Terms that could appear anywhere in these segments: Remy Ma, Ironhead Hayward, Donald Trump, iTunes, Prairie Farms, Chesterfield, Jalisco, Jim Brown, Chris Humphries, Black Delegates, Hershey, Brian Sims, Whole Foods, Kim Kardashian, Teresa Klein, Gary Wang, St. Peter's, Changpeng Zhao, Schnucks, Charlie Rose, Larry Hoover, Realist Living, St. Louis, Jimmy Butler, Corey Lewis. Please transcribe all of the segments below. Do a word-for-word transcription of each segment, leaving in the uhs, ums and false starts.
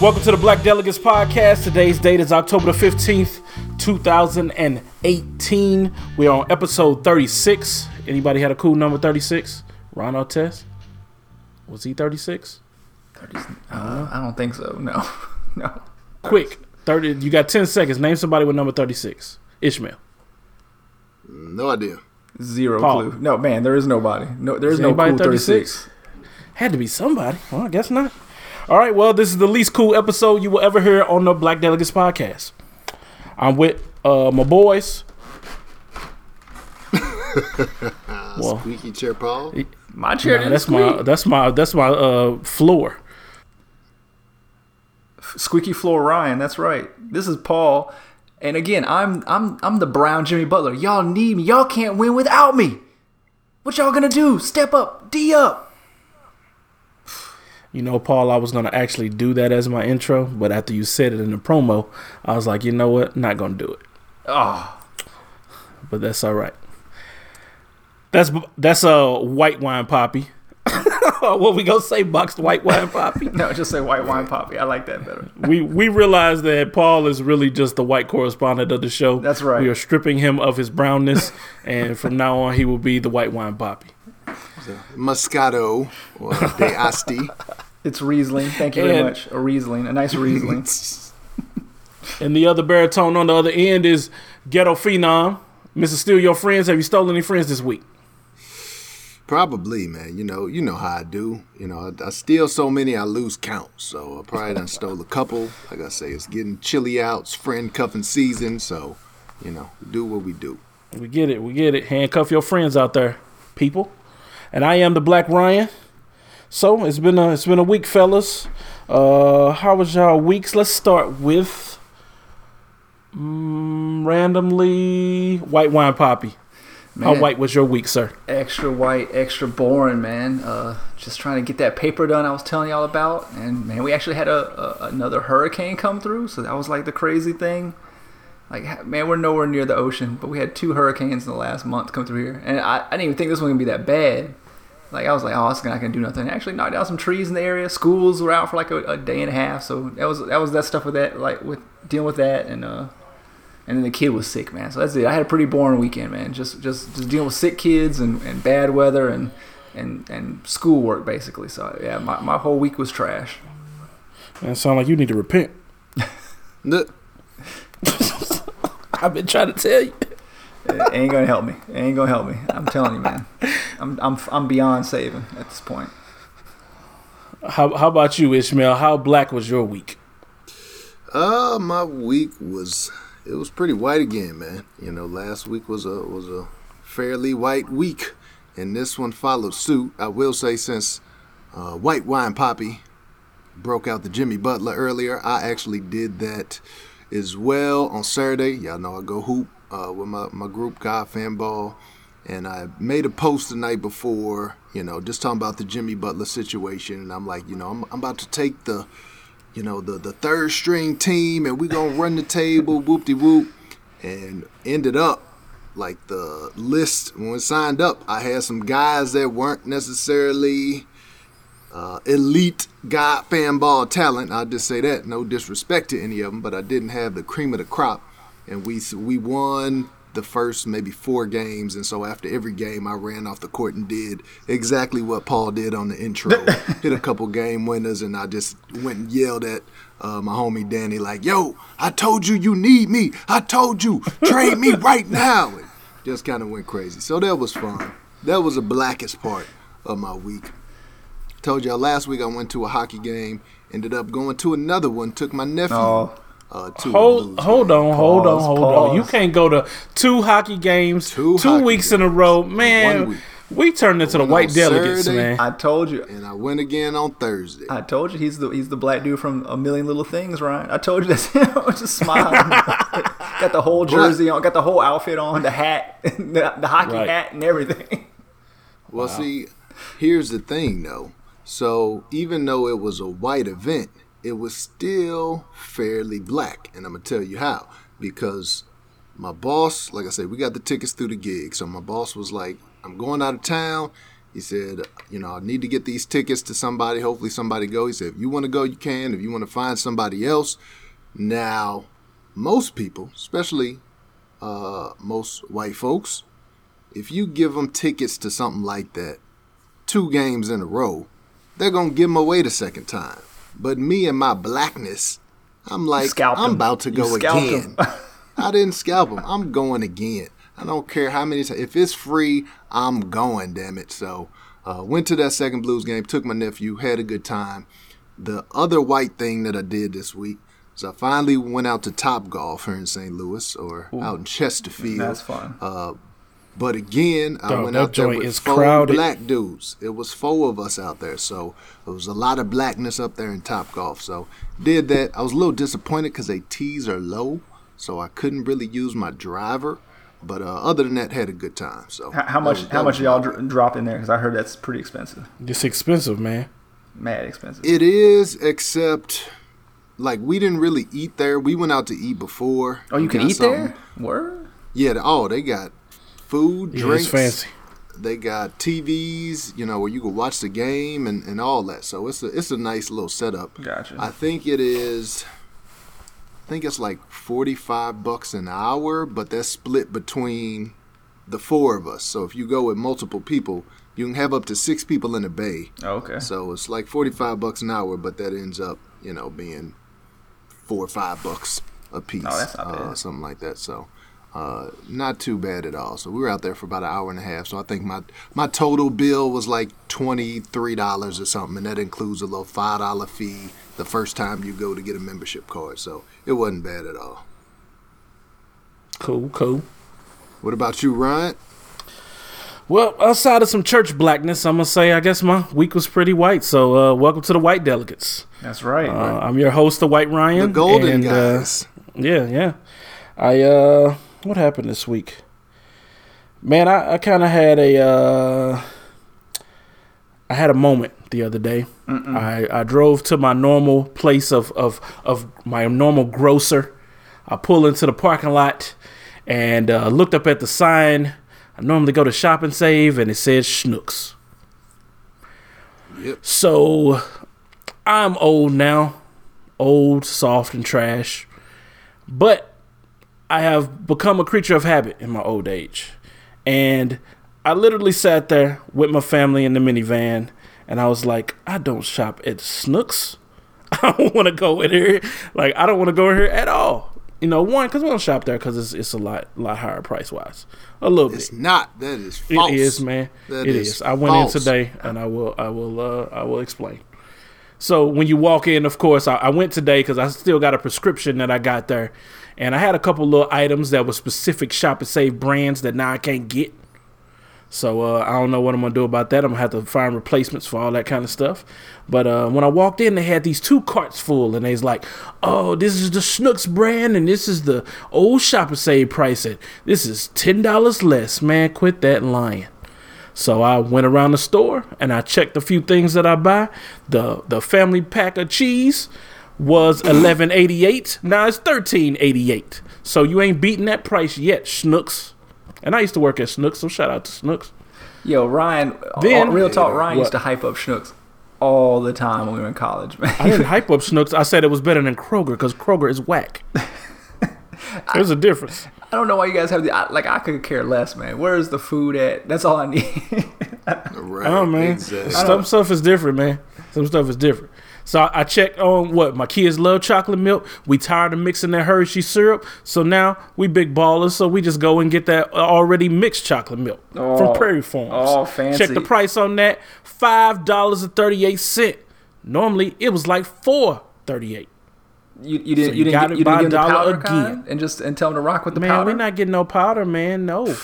Welcome to the Black Delegates podcast. Today's date is October the fifteenth, two thousand eighteen. We're on episode thirty-six. Anybody had a cool number thirty-six? Ron Artest? Was he thirty-six? Uh, I don't think so. No. No. Quick. thirty. You got ten seconds. Name somebody with number thirty-six. Ishmael. No idea. Zero Paul. Clue. No, man, there is nobody. No, there is, is no cool thirty-six? thirty-six. Had to be somebody. Well, I guess not. All right, well, this is the least cool episode you will ever hear on the Black Delegates podcast. I'm with uh, my boys. Well, squeaky chair, Paul. My chair nah, didn't that's squeak. My, that's my that's my uh, floor. Squeaky floor, Ryan. That's right. This is Paul, and again, I'm I'm I'm the brown Jimmy Butler. Y'all need me. Y'all can't win without me. What y'all gonna do? Step up, D up. You know, Paul, I was going to actually do that as my intro, but after you said it in the promo, I was like, you know what? Not going to do it. Oh, but that's all right. That's that's a uh, white wine poppy. What we going to say, boxed white wine poppy? No, just say white wine poppy. I like that better. we we realize that Paul is really just the white correspondent of the show. That's right. We are stripping him of his brownness, and from now on, he will be the white wine poppy. Moscato or De Asti. It's Riesling. Thank you and very much. A Riesling. A nice Riesling. And the other baritone on the other end is Ghetto Phenom. Mister Steal Your Friends. Have you stolen any friends this week? Probably, man. You know you know how I do. You know, I, I steal so many I lose count. So I probably done stole a couple. Like I say, it's getting chilly out. It's friend cuffing season. So, you know, do what we do. We get it. We get it. Handcuff your friends out there, people. And I am the Black Ryan. So it's been a it's been a week, fellas. Uh, how was y'all weeks? Let's start with um, randomly white wine poppy. Man, how white was your week, sir? Extra white, extra boring, man. Uh, just trying to get that paper done I was telling y'all about, and man, we actually had a, a another hurricane come through, so that was like the crazy thing. Like, man, we're nowhere near the ocean, but we had two hurricanes in the last month come through here. And I, I didn't even think this one was going to be that bad. Like, I was like, oh, it's not going to do nothing. I actually knocked down some trees in the area. Schools were out for like a, a day and a half. So that was that was that stuff with that, like, with dealing with that. And uh, and then the kid was sick, man. So that's it. I had a pretty boring weekend, man. Just just, just dealing with sick kids and, and bad weather and, and, and schoolwork, basically. So, yeah, my, my whole week was trash. Man, it sounds like you need to repent. I've been trying to tell you. It ain't gonna help me. It ain't gonna help me. I'm telling you, man. I'm I'm I'm beyond saving at this point. How how about you, Ishmael? How black was your week? Uh, my week was it was pretty white again, man. You know, last week was a was a fairly white week, and this one followed suit. I will say, since uh, white wine poppy broke out the Jimmy Butler earlier, I actually did that as well on Saturday. Y'all know I go hoop uh, with my, my group, God Fan Ball, and I made a post the night before, you know, just talking about the Jimmy Butler situation, and I'm like, you know, I'm, I'm about to take the, you know, the, the third string team, and we're going to run the table, whoop-de-whoop, and ended up, like, the list, when we signed up, I had some guys that weren't necessarily Uh, elite God Fan Ball talent. I'll just say that, no disrespect to any of them, but I didn't have the cream of the crop, and we we won the first maybe four games, and so after every game I ran off the court and did exactly what Paul did on the intro. Hit a couple game winners, and I just went and yelled at uh, my homie Danny like, yo, I told you you need me, I told you trade me right now, and just kind of went crazy. So that was fun. That was the blackest part of my week. Told y'all last week I went to a hockey game, ended up going to another one, took my nephew oh. uh, to Hold hold on, hold on, hold on. You can't go to two hockey games, two, two weeks games. in a row. Man, week. we turned into the white delegates, Saturday, man. I told you. And I went again on Thursday. I told you he's the he's the black dude from A Million Little Things, Ryan. I told you that's him. Just smiling. Got the whole jersey on, got the whole outfit on, the hat, the, the hockey right. hat and everything. Well, wow. See, here's the thing, though. So even though it was a white event, it was still fairly black. And I'm going to tell you how. Because my boss, like I said, we got the tickets through the gig. So my boss was like, I'm going out of town. He said, you know, I need to get these tickets to somebody. Hopefully somebody go. He said, if you want to go, you can. If you want to find somebody else. Now, most people, especially uh, most white folks, if you give them tickets to something like that, two games in a row, they're going to give them away the second time. But me and my blackness, I'm like, I'm about to go again. I didn't scalp them. I'm going again. I don't care how many times. If it's free, I'm going, damn it. So uh, went to that second Blues game, took my nephew, had a good time. The other white thing that I did this week is I finally went out to Top Golf here in Saint Louis, or ooh, out in Chesterfield. That's fun. Uh, but again, I Dude, went out there with four crowded. black dudes. It was four of us out there. So there was a lot of blackness up there in Top Golf. So did that. I was a little disappointed because they tees are low, so I couldn't really use my driver. But uh, other than that, had a good time. So how, how much? Was, how much did y'all dr- drop in there? Because I heard that's pretty expensive. It's expensive, man. Mad expensive. It is, except like we didn't really eat there. We went out to eat before. Oh, you can eat something there? Word? Yeah. The, oh, they got food, yeah, drinks, it's fancy. They got T Vs, you know, where you can watch the game and, and all that. So it's a it's a nice little setup. Gotcha. I think it is. I think it's like forty-five bucks an hour, but that's split between the four of us. So if you go with multiple people, you can have up to six people in a bay. Oh, okay. So it's like forty-five bucks an hour, but that ends up, you know, being four or five bucks a piece. Oh, that's not bad. Uh, something like that. So uh, not too bad at all. So we were out there for about an hour and a half. So I think my, my total bill was like twenty-three dollars or something, and that includes a little five dollars fee the first time you go to get a membership card. So it wasn't bad at all. Cool, cool. What about you, Ryan? Well, outside of some church blackness, I'm going to say I guess my week was pretty white. So uh, welcome to the White Delegates. That's right. Uh, right. I'm your host, the White Ryan. The Golden and, Guys. Uh, yeah, yeah. I uh, what happened this week? Man, I, I kind of had a uh, I had a moment the other day. Mm-mm. I I drove to my normal place of, of of my normal grocer. I pulled into the parking lot and uh, looked up at the sign. I normally go to Shop and Save, and it says Schnucks. Yep. So I'm old now, old, soft, and trash. But I have become a creature of habit in my old age. And I literally sat there with my family in the minivan, and I was like, I don't shop at Schnucks. I don't want to go in here. Like, I don't want to go in here at all. You know, one, because we don't shop there because it's it's a lot lot higher price-wise. A little it's bit. It's not. That is false. It is, man. That it is. is. I went false. in today, and I will I will, uh, I will explain. So when you walk in, of course, I, I went today because I still got a prescription that I got there. And I had a couple little items that were specific Shop and Save brands that now I can't get. So uh, I don't know what I'm going to do about that. I'm going to have to find replacements for all that kind of stuff. But uh, when I walked in, they had these two carts full. And they was like, oh, this is the Schnucks brand. And this is the old Shop and Save price. And this is ten dollars less. Man, quit that lying. So I went around the store and I checked a few things that I buy. The the family pack of cheese was eleven eighty-eight. Now it's thirteen eighty-eight. So you ain't beating that price yet, Schnucks. And I used to work at Schnucks, so shout out to Schnucks. Yo, Ryan, then, all, real talk, Ryan what? used to hype up Schnucks all the time when we were in college, man. I didn't hype up Schnucks. I said it was better than Kroger because Kroger is whack. There's I, a difference. I don't know why you guys have the I, like. I could care less, man. Where is the food at? That's all I need. Right, I don't, man. Exactly. Some I don't. stuff is different, man. Some stuff is different. So I checked on what my kids love chocolate milk. We tired of mixing that Hershey syrup. So now we big ballers. So we just go and get that already mixed chocolate milk oh, from Prairie Farms. Oh, fancy. Check the price on that. five dollars and thirty-eight cents. Normally it was like four dollars and thirty-eight cents. You, you didn't so you, you didn't, you didn't give them the powder again and just and tell them to rock with the man, powder. Man, we're not getting no powder, man. No.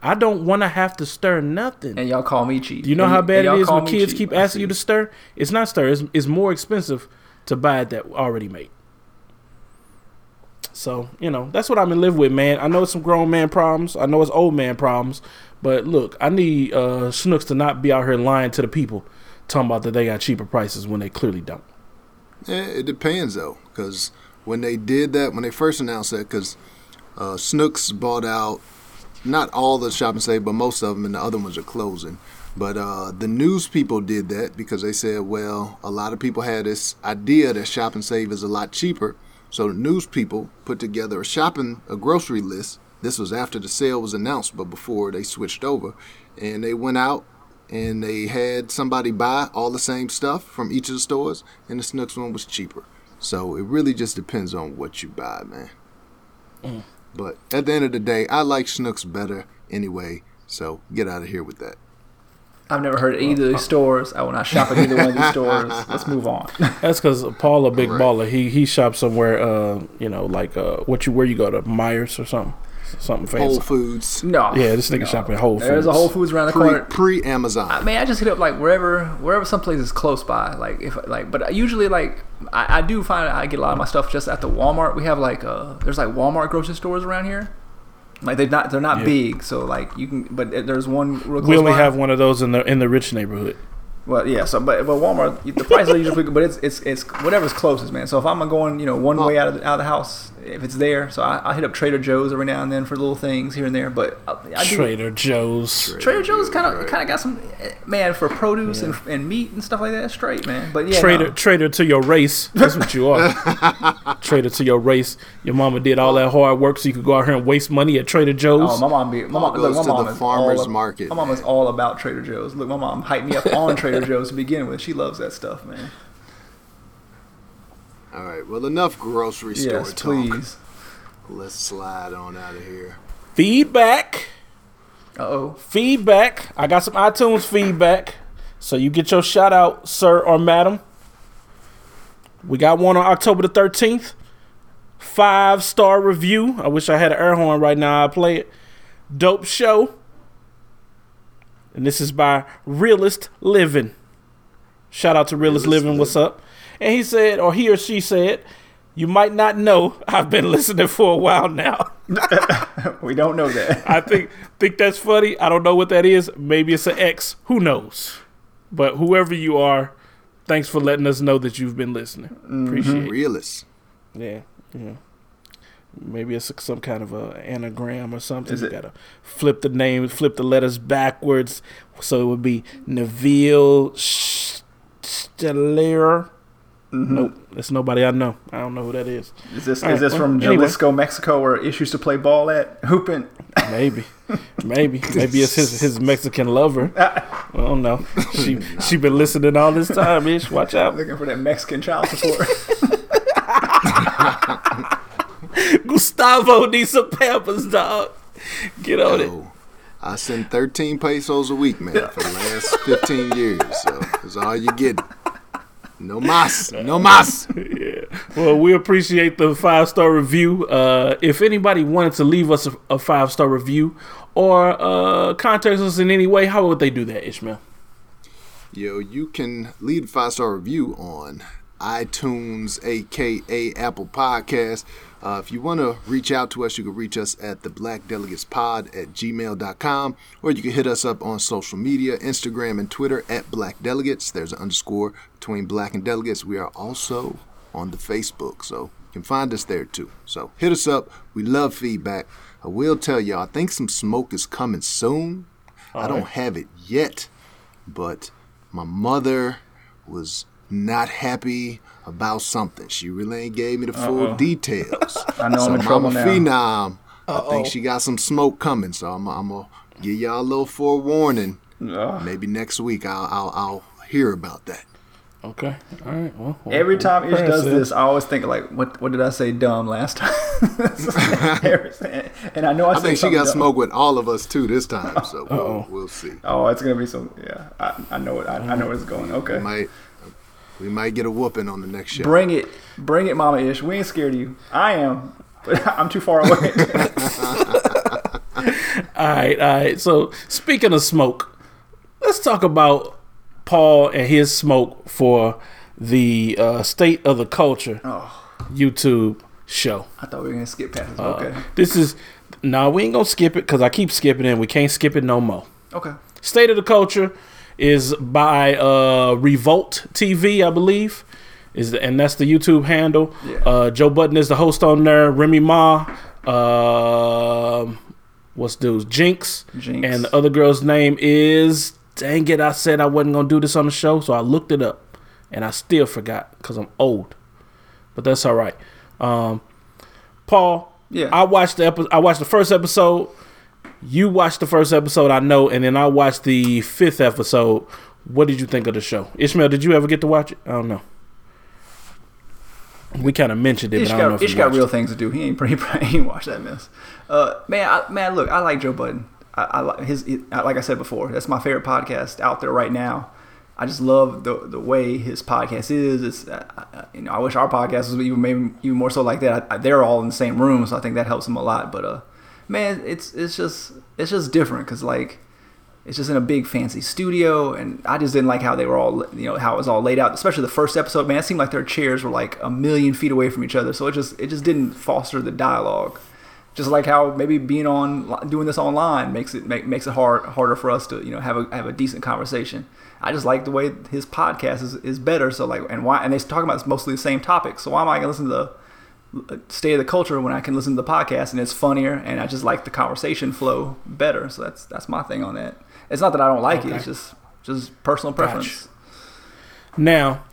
I don't want to have to stir nothing. And y'all call me cheap. You know and how bad it is when kids cheap. keep asking you to stir? It's not stir. It's, it's more expensive to buy it that already made. So, you know, that's what I'm going to live with, man. I know it's some grown man problems. I know it's old man problems. But, look, I need uh, Schnucks to not be out here lying to the people talking about that they got cheaper prices when they clearly don't. Yeah, it depends, though, because when they did that, when they first announced that, because uh, Schnucks bought out not all the Shop and Save, but most of them, and the other ones are closing. But uh, the news people did that because they said, well, a lot of people had this idea that Shop and Save is a lot cheaper. So the news people put together a shopping, a grocery list. This was after the sale was announced, but before they switched over. And they went out and they had somebody buy all the same stuff from each of the stores. And the Schnucks one was cheaper. So it really just depends on what you buy, man. Mm. But at the end of the day, I like Schnucks better anyway. So get out of here with that. I've never heard of either of these stores. I will not shop at either one of these stores. Let's move on. That's because Paul, a big right. baller, he he shops somewhere, uh, you know, like uh, what you where you go to Myers or something, something fancy. Whole Foods. No. Yeah, this nigga no. shopping Whole Foods. There's a Whole Foods around the pre, corner. Pre Amazon. I mean, I just hit up like wherever, wherever someplace is close by. Like if like, but usually like I, I do find I get a lot of my stuff just at the Walmart. We have like uh, there's like Walmart grocery stores around here. Like they're not, they're not yeah. big, so like you can. But there's one. Real close we only by. Have one of those in the in the rich neighborhood. Well, yeah. So, but but Walmart, the price is usually, but it's it's it's whatever's closest, man. So if I'm going, you know, one oh. way out of the, out of the house, if it's there, so I, I hit up Trader Joe's every now and then for little things here and there. But I, I do, Trader Joe's, Trader, Trader Joe's kind of kind of got some man for produce yeah. and and meat and stuff like that. Straight man, but yeah, Trader no. Trader to your race. That's what you are. Trader to your race. Your mama did all that hard work so you could go out here and waste money at Trader Joe's. Oh, my mom be my mom goes look, my to mom the farmers all, market. My mom is all about Trader Joe's. Look, my mom hyped me up on Trader. Joe's to begin with. She loves that stuff, man. All right, well, enough grocery store yes, talk. Please. Let's slide on out of here. Feedback. Uh-oh. Feedback. I got some iTunes feedback. So you get your shout out, sir or madam. We got one on October the thirteenth. Five star review. I wish I had an air horn right now. I'd play it. Dope show. And this is by Realist Living. Shout out to Realist, Realist Living. Living. What's up? And he said, or he or she said, you might not know I've been listening for a while now. We don't know that. I think think that's funny. I don't know what that is. Maybe it's an ex. Who knows? But whoever you are, thanks for letting us know that you've been listening. Mm-hmm. Appreciate it. Realist. Yeah. Yeah. Maybe it's some kind of a anagram or something. Is it? You gotta flip the name, flip the letters backwards, so it would be Neville Steller. Mm-hmm. Nope, that's nobody I know. I don't know who that is. Is this All is right, this well, from Jalisco, anyway. Mexico, where it used to play ball at? Hooping? Maybe, maybe, maybe it's his his Mexican lover. I don't know. She nah. she been listening all this time, bitch. Watch out. Looking for that Mexican child support. Gustavo needs some Pampers, dog. Get on Yo, it. I send thirteen pesos a week, man, for the last fifteen years. So that's all you get. No mas, no mas. Yeah. Well, we appreciate the five star review. Uh, if anybody wanted to leave us a, a five star review or uh, contact us in any way, how would they do that, Ishmael? Yo, you can leave a five star review on iTunes, aka Apple Podcasts. Uh, if you want to reach out to us, you can reach us at the black delegates pod at gmail dot com, or you can hit us up on social media, Instagram and Twitter at Black Delegates. There's an underscore between Black and Delegates. We are also on the Facebook, so you can find us there too. So hit us up. We love feedback. I will tell y'all, I think some smoke is coming soon. All I right. don't have it yet, but my mother was not happy about something. She really ain't gave me the full Uh-oh. details. I know so I'm in trouble now. Phenom. Uh-oh. I think she got some smoke coming, so I'm gonna give y'all a little forewarning. Uh. Maybe next week I'll, I'll I'll hear about that. Okay. All right. Well, well every time Ish does it. this, I always think like, what what did I say dumb last time? and I know I, I think she got dumb. smoke with all of us too this time, so we'll, we'll see. Oh, it's gonna be some. Yeah, I, I know it. I, I know where it's going. Okay. It might, We might get a whooping on the next show. Bring it. Bring it, Mama Ish. We ain't scared of you. I am, but I'm too far away. all right, all right. So, speaking of smoke, let's talk about Paul and his smoke for the uh, State of the Culture oh. YouTube show. I thought we were going to skip past it. Uh, okay. This is... No, nah, we ain't going to skip it because I keep skipping it and we can't skip it no more. Okay. State of the Culture is by uh, Revolt T V, I believe, is the, and that's the YouTube handle. Yeah. Uh, Joe Budden is the host on there. Remy Ma, uh, what's dude's Jinx, Jinx, and the other girl's name is dang it, I said I wasn't going to do this on the show, so I looked it up. And I still forgot because I'm old. But that's all right. Um, Paul, yeah. I watched the epi- I watched the first episode. You watched the first episode, I know. And then I watched the fifth episode. What did you think of the show? Ishmael, did you ever get to watch it? I don't know. We kind of mentioned it, Ish but I don't got, know if Ish got real it. things to do. He ain't, he probably ain't watched that mess. Uh, man, I, man, look, I like Joe Budden. I, I like his, his, like I said before, that's my favorite podcast out there right now. I just love the the way his podcast is. It's, uh, you know, I wish our podcast was even maybe even more so like that. I, I, they're all in the same room, so I think that helps him a lot. But uh, man, it's it's just it's just different because like it's just in a big fancy studio, and I just didn't like how they were all, you know, how it was all laid out. Especially the first episode, man, it seemed like their chairs were like a million feet away from each other. So it just it just didn't foster the dialogue. Just like how maybe being on doing this online makes it make, makes it hard harder for us to, you know, have a have a decent conversation. I just like the way his podcast is, is better. So like, and why? And they talk about mostly the same topics. So why am I gonna listen to the State of the Culture when I can listen to the podcast and it's funnier? And I just like the conversation flow better. So that's that's my thing on that. It's not that I don't like okay. it. It's just just personal preference. Gotcha. Now,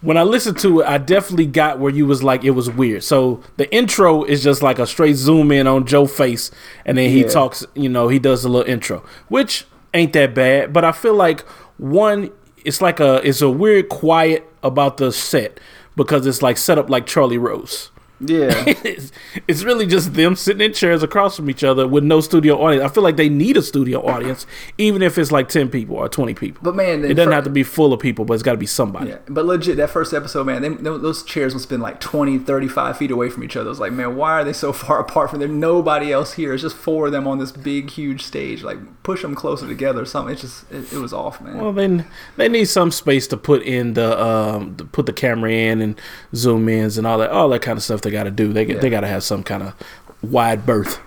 when I listened to it, I definitely got where you was like, it was weird. So the intro is just like a straight zoom in on Joe's face. And then he yeah. talks, you know, he does a little intro, which ain't that bad. But I feel like one, it's like a, it's a weird quiet about the set because it's like set up like Charlie Rose. Yeah. it's, it's really just them sitting in chairs across from each other with no studio audience. I feel like they need a studio audience, even if it's like ten people or twenty people. But man, it doesn't fir- have to be full of people, but it's got to be somebody. Yeah. But legit, that first episode, man, they, those chairs must have been like twenty, thirty-five feet away from each other. It's like, man, why are they so far apart from there? Nobody else here. It's just four of them on this big, huge stage. Like, push them closer together or something. It's just, it, it was off, man. Well, then they need some space to put in the, um, to put the camera in and zoom ins and all that, all that kind of stuff. They got to do. They yeah. they got to have some kind of wide berth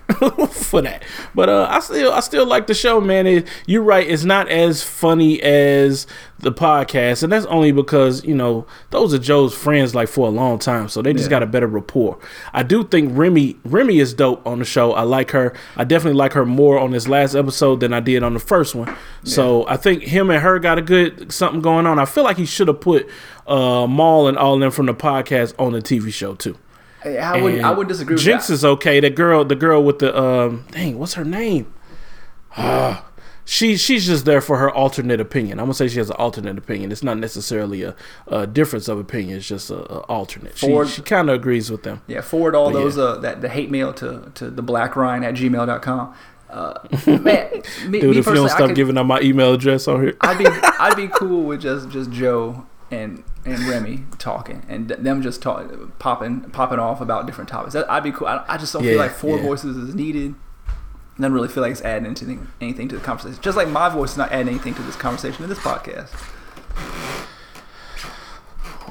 for that. But uh, I still I still like the show, man. It, you're right. It's not as funny as the podcast, and that's only because, you know, those are Joe's friends like for a long time, so they just yeah. got a better rapport. I do think Remy Remy is dope on the show. I like her. I definitely like her more on this last episode than I did on the first one. Yeah. So I think him and her got a good something going on. I feel like he should have put uh, Maul and all them from the podcast on the T V show too. I would and I would disagree with Jinx that. Jinx is okay. The girl the girl with the um dang, what's her name? Uh, she she's just there for her alternate opinion. I'm gonna say she has an alternate opinion. It's not necessarily a, a difference of opinion, it's just a, a alternate. Forward, she she kinda agrees with them. Yeah, forward all but those yeah. uh that the hate mail to, to the blackryan at gmail dot com. Uh, man, me, Dude, me if you don't stop could, giving out my email address on here. I'd be I'd be cool with just, just Joe and and Remy talking and them just talk, popping popping off about different topics. That, I'd be cool. I, I just don't yeah, feel like four yeah. voices is needed. I don't really feel like it's adding anything, anything to the conversation. Just like my voice is not adding anything to this conversation in this podcast.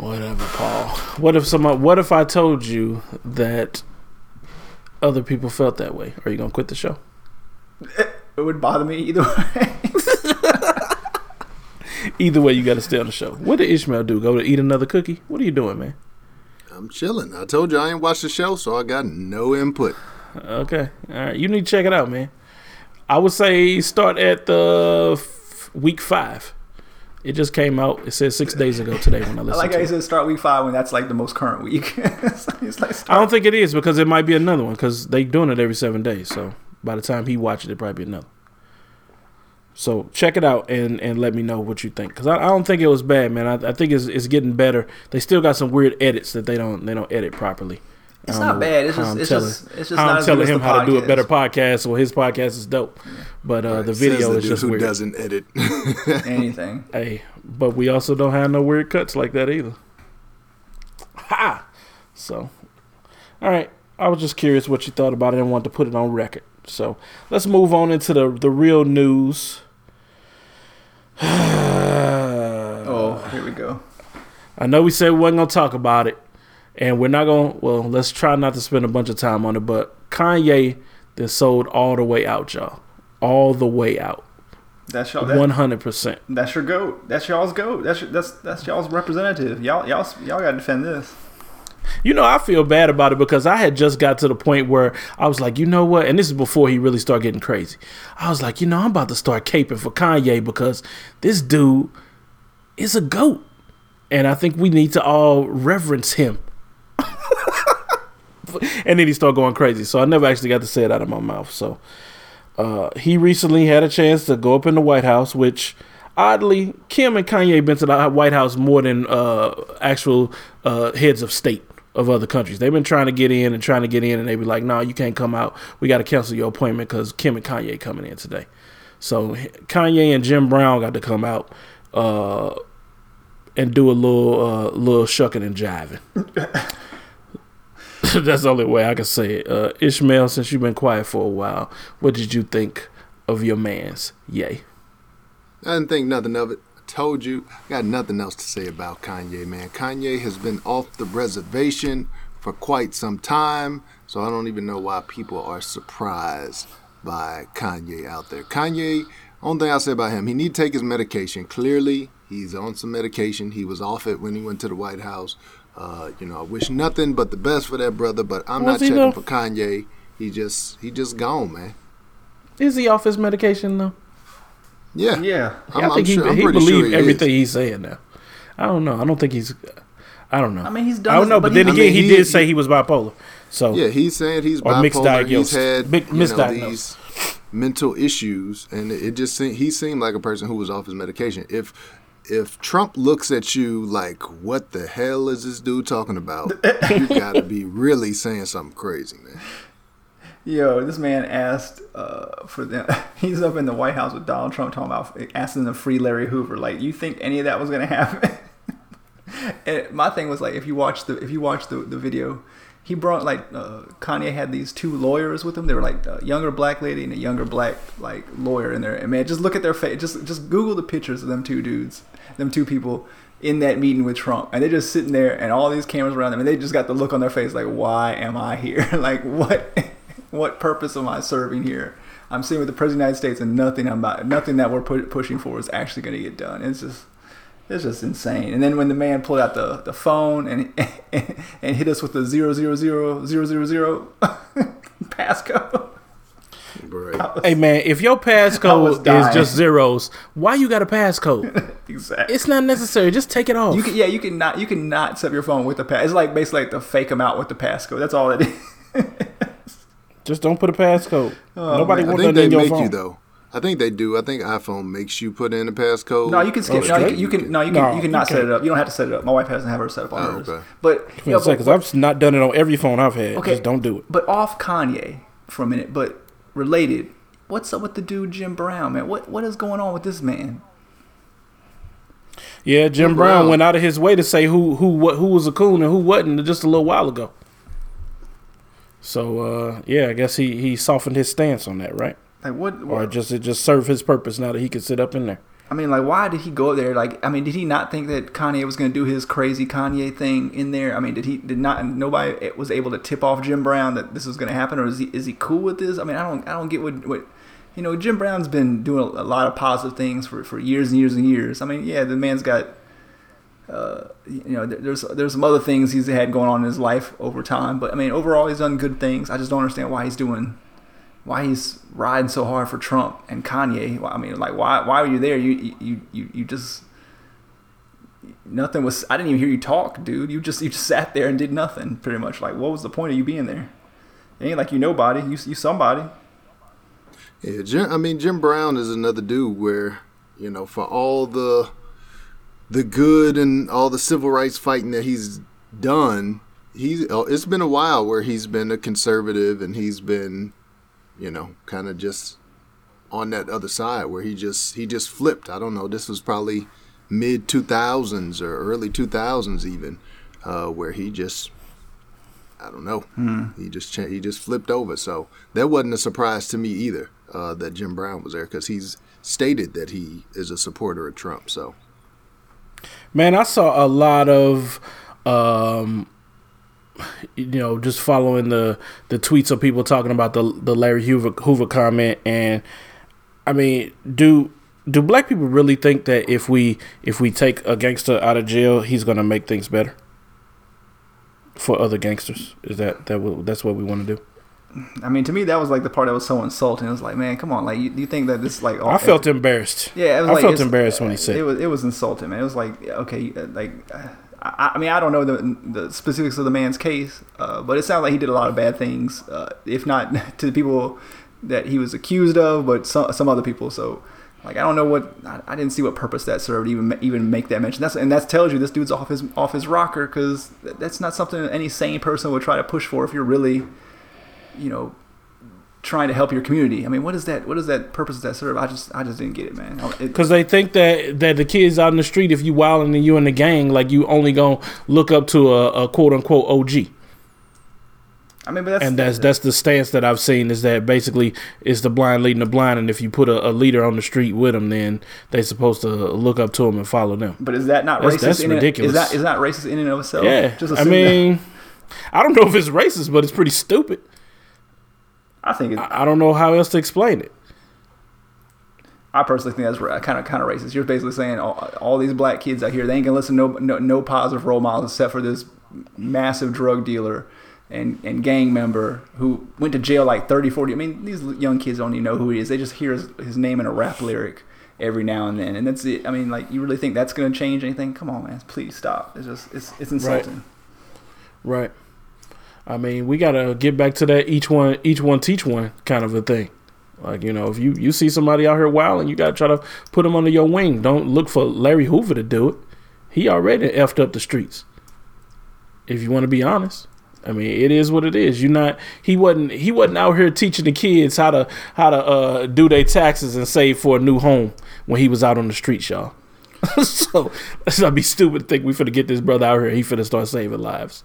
Whatever, Paul. What if some? What if I told you that other people felt that way? Are you gonna quit the show? It would bother me either way. Either way, you got to stay on the show. What did Ishmael do? Go to eat another cookie? What are you doing, man? I'm chilling. I told you I ain't watched the show, so I got no input. Okay. All right. You need to check it out, man. I would say start at the f- week five. It just came out. It said six days ago today when I listened to it. I like how you said start week five when that's like the most current week. It's like start- I don't think it is because it might be another one because they're doing it every seven days. So by the time he watches it, it'll probably be another. So check it out and, and let me know what you think because I, I don't think it was bad, man. I, I think it's it's getting better. They still got some weird edits that they don't they don't edit properly. It's not bad. It's just it's just it's just not as good as the podcast. I'm telling him how to do a better podcast. Well, his podcast is dope, but uh, the video is just weird. Who doesn't edit anything? Hey, but we also don't have no weird cuts like that either. Ha! So, all right. I was just curious what you thought about it and wanted to put it on record. So let's move on into the the real news. Oh, here we go. I know we said we wasn't going to talk about it, and we're not going to, well, let's try not to spend a bunch of time on it, but Kanye then sold all the way out, y'all. All the way out. That's y'all. one hundred percent. That's your goat. That's y'all's goat. That's your, that's that's y'all's representative. Y'all y'all y'all got to defend this. You know, I feel bad about it because I had just got to the point where I was like, you know what? And this is before he really started getting crazy. I was like, you know, I'm about to start caping for Kanye because this dude is a goat. And I think we need to all reverence him. And then he started going crazy. So I never actually got to say it out of my mouth. So uh, he recently had a chance to go up in the White House, which oddly, Kim and Kanye been to the White House more than uh, actual uh, heads of state of other countries. They've been trying to get in and trying to get in. And they be like, no, nah, you can't come out. We got to cancel your appointment because Kim and Kanye coming in today. So Kanye and Jim Brown got to come out uh, and do a little, uh, little shucking and jiving. That's the only way I can say it. Uh, Ishmael, since you've been quiet for a while, what did you think of your man's yay? I didn't think nothing of it. I told you, I got nothing else to say about Kanye, man. Kanye has been off the reservation for quite some time, so I don't even know why people are surprised by Kanye out there. Kanye, only thing I'll say about him, he need to take his medication. Clearly, he's on some medication. He was off it when he went to the White House. Uh, you know, I wish nothing but the best for that brother, but I'm was not checking though? for Kanye. He just he just gone, man. Is he off his medication though? Yeah, yeah. I'm, yeah, I think I'm he, sure, he believes sure he everything is. he's saying now. I don't know. I don't think he's. I don't know. I mean, he's done. I don't know, but, but then he, again, I mean, he, he did he, say he was bipolar. So yeah, he's saying he's bipolar. Mixed diagnosis. He's had Big, misdiagnosed. Know, these mental issues, and it just seemed, he seemed like a person who was off his medication. If If Trump looks at you like, what the hell is this dude talking about? You gotta be really saying something crazy, man. Yo, this man asked uh, for them. He's up in the White House with Donald Trump talking about asking them to free Larry Hoover. Like, you think any of that was gonna happen? And my thing was like, if you watch the if you watch the the video, he brought like uh, Kanye had these two lawyers with him. They were like a younger black lady and a younger black like lawyer in there. And man, just look at their face. Just just Google the pictures of them two dudes, them two people in that meeting with Trump. And they're just sitting there, and all these cameras around them, and they just got the look on their face like, why am I here? Like, what what purpose am I serving here? I'm sitting with the President of the United States, and nothing I'm not, nothing that we're pu- pushing for is actually going to get done. It's just. It's just insane. And then when the man pulled out the, the phone and, and and hit us with the zero zero zero zero zero zero passcode. Was, hey man, if your passcode is just zeros, why you got a passcode? Exactly. It's not necessary. Just take it off. You can, yeah, you can not you can not set your phone with the pass. It's like basically like the fake them out with the passcode. That's all it is. Just don't put a passcode. Oh, Nobody man. wants I think that in they your make phone. You though. I think they do. I think iPhone makes you put in a passcode. No, you can skip. Oh, no, you, you can. No, you can. No, you can not set it up. You don't have to set it up. My wife hasn't have her set up on hers. Oh, okay. But because I've not done it on every phone I've had. Okay, just don't do it. But off Kanye for a minute, but related. What's up with the dude Jim Brown, man? What what is going on with this man? Yeah, Jim, Jim Brown, Brown went out of his way to say who who what who was a coon and who wasn't just a little while ago. So uh, yeah, I guess he he softened his stance on that, right? Like what, what? Or just it just served his purpose now that he could sit up in there. I mean, like, why did he go there? Like, I mean, did he not think that Kanye was going to do his crazy Kanye thing in there? I mean, did he did not? Nobody was able to tip off Jim Brown that this was going to happen, or is he is he cool with this? I mean, I don't I don't get what what you know. Jim Brown's been doing a, a lot of positive things for, for years and years and years. I mean, yeah, the man's got uh you know there's there's some other things he's had going on in his life over time, but I mean, overall he's done good things. I just don't understand why he's doing. Why he's riding so hard for Trump and Kanye? I mean, like, why? Why were you there? You, you, you, you just nothing was. I didn't even hear you talk, dude. You just you just sat there and did nothing, pretty much. Like, what was the point of you being there? It ain't like you nobody. You you somebody. Yeah, Jim, I mean, Jim Brown is another dude where, you know, for all the the good and all the civil rights fighting that he's done, he's it's been a while where he's been a conservative and he's been. You know, kind of just on that other side where he just he just flipped. I don't know. This was probably mid two thousands or early two thousands even, uh, where he just I don't know. Hmm. He just he just flipped over. So that wasn't a surprise to me either uh, that Jim Brown was there because he's stated that he is a supporter of Trump. So, man, I saw a lot of. Um You know, just following the, the tweets of people talking about the the Larry Hoover Hoover comment, and I mean, do do black people really think that if we if we take a gangster out of jail, he's gonna make things better? for other gangsters. Is that that what, that's what we want to do? I mean, to me, that was like the part that was so insulting. It was like, man, come on, like, you, you think that this, like, all, I felt every, embarrassed. Yeah, it was I like, felt embarrassed when he said it was it was insulting, man. It was like, okay, like, I, I mean, I don't know the, the specifics of the man's case, uh, but it sounds like he did a lot of bad things, uh, if not to the people that he was accused of, but some some other people. So, like, I don't know what I, I didn't see what purpose that served to even even make that mention. That's and that tells you this dude's off his off his rocker, because that's not something any sane person would try to push for if you're really, you know, trying to help your community. I mean, what is that? What is that purpose that serve? I just, I just didn't get it, man. Because they think that that the kids out in the street, if you wilding and you in the gang, like, you only gonna look up to a, a quote unquote O G. I mean, but that's and that's that's the stance that I've seen, is that basically it's the blind leading the blind, and if you put a, a leader on the street with them, then they're supposed to look up to them and follow them. But is that not that's, racist? That's in ridiculous. Is that is that racist in and of itself? Yeah, just I mean, that. I don't know if it's racist, but it's pretty stupid. I think it's, I don't know how else to explain it. I personally think that's kind of kind of racist. You're basically saying all, all these black kids out here, they ain't gonna listen to no, no no positive role models except for this massive drug dealer and and gang member who went to jail like thirty, forty. I mean, these young kids don't even know who he is. They just hear his, his name in a rap lyric every now and then, and that's it. I mean, like, you really think that's gonna change anything? Come on, man, please stop. It's just it's it's insulting. Right. right. I mean, we gotta get back to that each one, each one teach one kind of a thing. Like, you know, if you, you see somebody out here wilding, you gotta try to put them under your wing. Don't look for Larry Hoover to do it. He already effed up the streets. If you want to be honest, I mean, it is what it is. You're not. He wasn't. He wasn't out here teaching the kids how to how to uh, do their taxes and save for a new home when he was out on the streets, y'all. So let's not be stupid and think we finna get this brother out here. He finna start saving lives.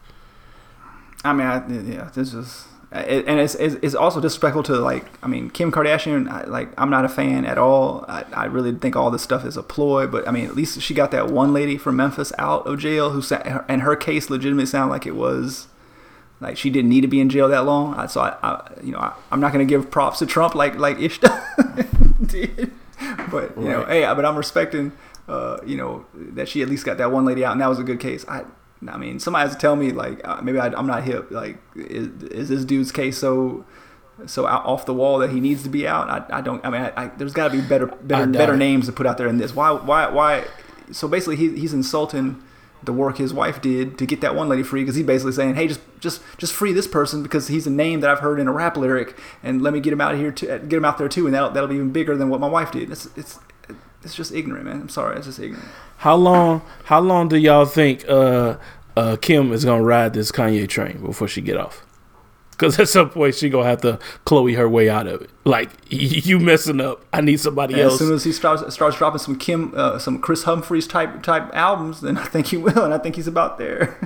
I mean, I, yeah, this is, and it's it's also disrespectful to, like, I mean, Kim Kardashian. I, like, I'm not a fan at all. I, I really think all this stuff is a ploy, but I mean, at least she got that one lady from Memphis out of jail who sat, and her case legitimately sounded like it was, like, she didn't need to be in jail that long. I, so I, I, you know, I, I'm not gonna give props to Trump like like Ishta did, but you right. know, hey, but I'm respecting, uh, you know, that she at least got that one lady out, and that was a good case. I. I mean, somebody has to tell me, like, maybe I, I'm not hip. Like, is, is this dude's case so so out, off the wall that he needs to be out? I, I don't. I mean, I, I, there's got to be better better better names to put out there than this. Why why why? So basically, he he's insulting the work his wife did to get that one lady free, because he's basically saying, hey, just just just free this person because he's a name that I've heard in a rap lyric, and let me get him out of here to get him out there too, and that'll that'll be even bigger than what my wife did. It's it's. It's just ignorant, man. I'm sorry. It's just ignorant. How long How long do y'all think uh, uh, Kim is going to ride this Kanye train before she get off? Because at some point, she going to have to Chloe her way out of it. Like, you messing up. I need somebody and else. As soon as he starts, starts dropping some Kim, uh, some Chris Humphries type type albums, then I think he will, and I think he's about there.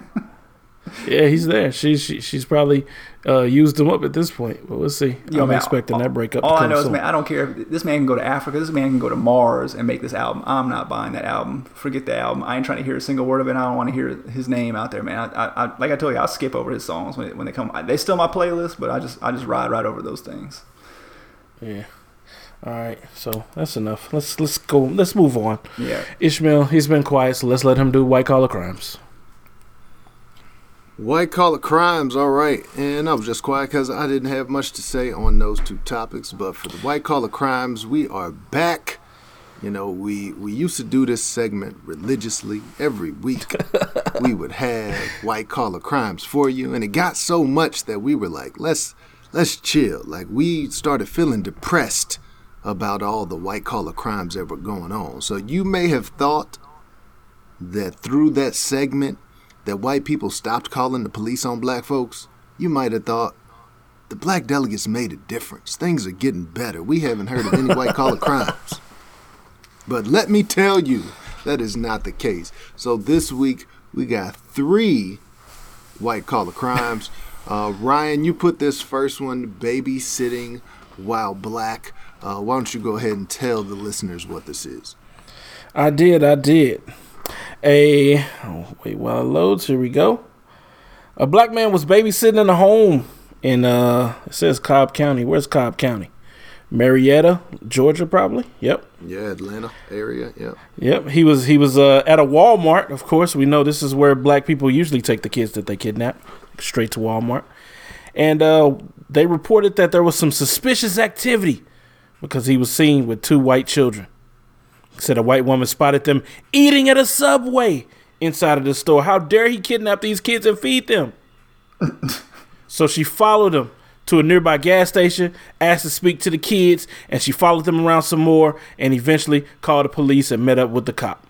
Yeah, he's there. She, she she's probably uh, used him up at this point, but we'll see. Yo, I'm man, expecting all, that breakup. All to come I know soon. Is, man, I don't care if this man can go to Africa. This man can go to Mars and make this album. I'm not buying that album. Forget that album. I ain't trying to hear a single word of it. I don't want to hear his name out there, man. I, I, I like I told you, I'll skip over his songs when when they come. They still my playlist, but I just I just ride right over those things. Yeah. All right, so that's enough. Let's let's go. Let's move on. Yeah. Ishmael, he's been quiet, so let's let him do white collar crimes. White collar crimes, all right. And I was just quiet because I didn't have much to say on those two topics. But for the white collar crimes, we are back. You know, we, we used to do this segment religiously every week. We would have white collar crimes for you, and it got so much that we were like, let's let's chill. Like, we started feeling depressed about all the white collar crimes that were going on. So you may have thought that through that segment, that white people stopped calling the police on black folks. You might have thought, the black delegates made a difference. Things are getting better. We haven't heard of any white-collar crimes. But let me tell you, that is not the case. So this week, we got three white-collar crimes. Uh, Ryan, you put this first one, babysitting while black. Uh, why don't you go ahead and tell the listeners what this is? I did, I did. A oh, wait while it loads. Here we go. A black man was babysitting in a home in uh it says Cobb County. Where's Cobb County? Marietta, Georgia, probably. Yep. Yeah, Atlanta area. Yep. Yep. He was he was uh, at a Walmart. Of course, we know this is where black people usually take the kids that they kidnap, straight to Walmart. And uh, they reported that there was some suspicious activity because he was seen with two white children. He said a white woman spotted them eating at a Subway inside of the store. How dare he kidnap these kids and feed them? So she followed him to a nearby gas station, asked to speak to the kids, and she followed them around some more and eventually called the police and met up with the cop.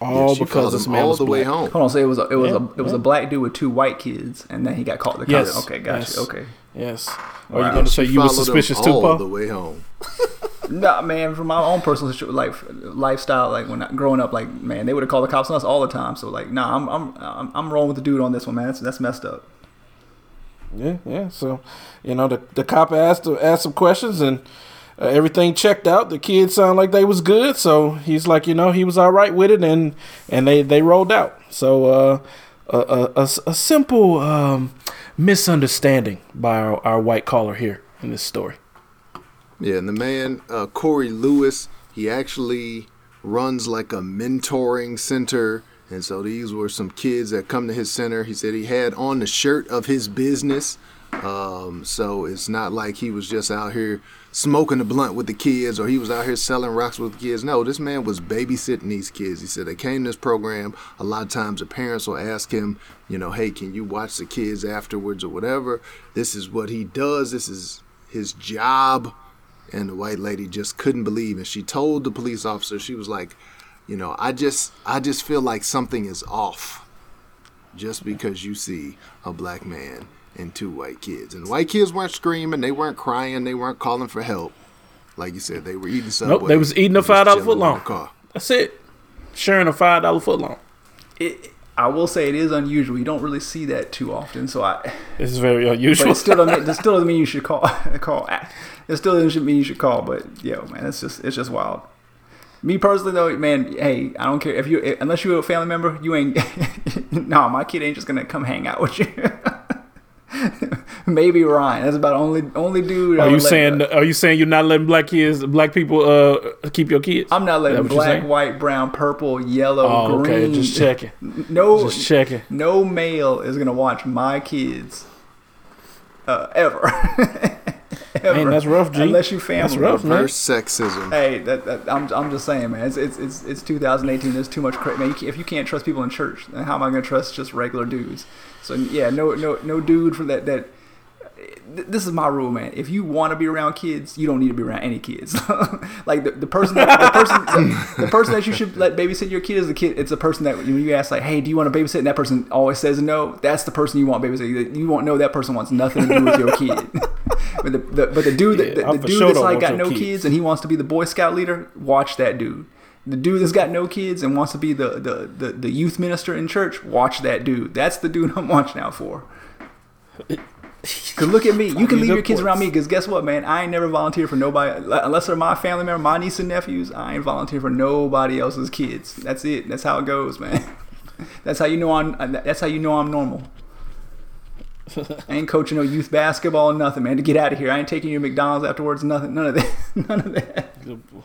All yeah, because this man all was the black. Way home. Hold on, so it was a, it was yeah, a it yeah. was a black dude with two white kids, and then he got caught. The yes, cops. Okay, gotcha. Yes, okay, yes. Wow. Are you going to say you were suspicious too, Paul? All the way home. Nah, man. From my own personal life lifestyle, like when I, growing up, like man, they would have called the cops on us all the time. So like, nah, I'm I'm I'm, I'm wrong with the dude on this one, man. That's, that's messed up. Yeah, yeah. So, you know, the the cop asked asked some questions and. Uh, everything checked out. The kids sound like they was good, so he's like, you know, he was all right with it, and and they they rolled out. So uh, a, a, a simple um, misunderstanding by our, our white caller here in this story. Yeah, and the man uh, Corey Lewis, he actually runs like a mentoring center, and so these were some kids that come to his center. He said he had on the shirt of his business. Um, so it's not like he was just out here smoking a blunt with the kids or he was out here selling rocks with the kids. No, this man was babysitting these kids. He said they came to this program. A lot of times the parents will ask him, you know, hey, can you watch the kids afterwards or whatever? This is what he does. This is his job. And the white lady just couldn't believe. And she told the police officer, she was like, you know, I just, I just feel like something is off just because you see a black man and two white kids. And the white kids weren't screaming. They weren't crying. They weren't calling for help. Like you said, they were eating Subway. Nope, they was eating a five dollar footlong. That's it. Sharing a five dollar footlong. It, I will say it is unusual. You don't really see that too often. So I. It's very unusual. But it still doesn't, it still doesn't mean you should call. call. It still doesn't mean you should call. But, yo, man, it's just it's just wild. Me personally, though, man, hey, I don't care. if you Unless you're a family member, you ain't. No, nah, my kid ain't just going to come hang out with you. Maybe Ryan. That's about only only dude. Are you saying go. Are you saying you're not letting black kids, black people, uh, keep your kids? I'm not letting black, white, brown, purple, yellow, oh, green. Okay, just checking. No, just checking. No male is gonna watch my kids, uh, ever. Ever. Man, that's rough, G. Unless you family. That's rough, man. First sexism. Hey, that, that, I'm I'm just saying, man. It's it's it's, it's two thousand eighteen. There's too much crap, man. You if you can't trust people in church, then how am I gonna trust just regular dudes? So yeah, no, no, no, dude. For that, that th- this is my rule, man. If you want to be around kids, you don't need to be around any kids. Like the, the person, that, the person, the, the person that you should let babysit your kid is the kid. It's a person that when you ask, like, hey, do you want to babysit? And that person always says no. That's the person you want babysitting. You won't know that person wants nothing to do with your kid. But the, the but the dude, yeah, the, the dude sure that's like got no kids. kids and he wants to be the Boy Scout leader. Watch that dude. The dude that's got no kids and wants to be the, the, the, the youth minister in church, watch that dude. That's the dude I'm watching out for. Because look at me. You can leave your kids around me because guess what, man? I ain't never volunteered for nobody. Unless they're my family member, my niece and nephews, I ain't volunteered for nobody else's kids. That's it. That's how it goes, man. That's how you know I'm, that's how you know I'm normal. I ain't coaching no youth basketball or nothing, man. To get out of here. I ain't taking you to McDonald's afterwards. Nothing. None of that. None of that. Good boy.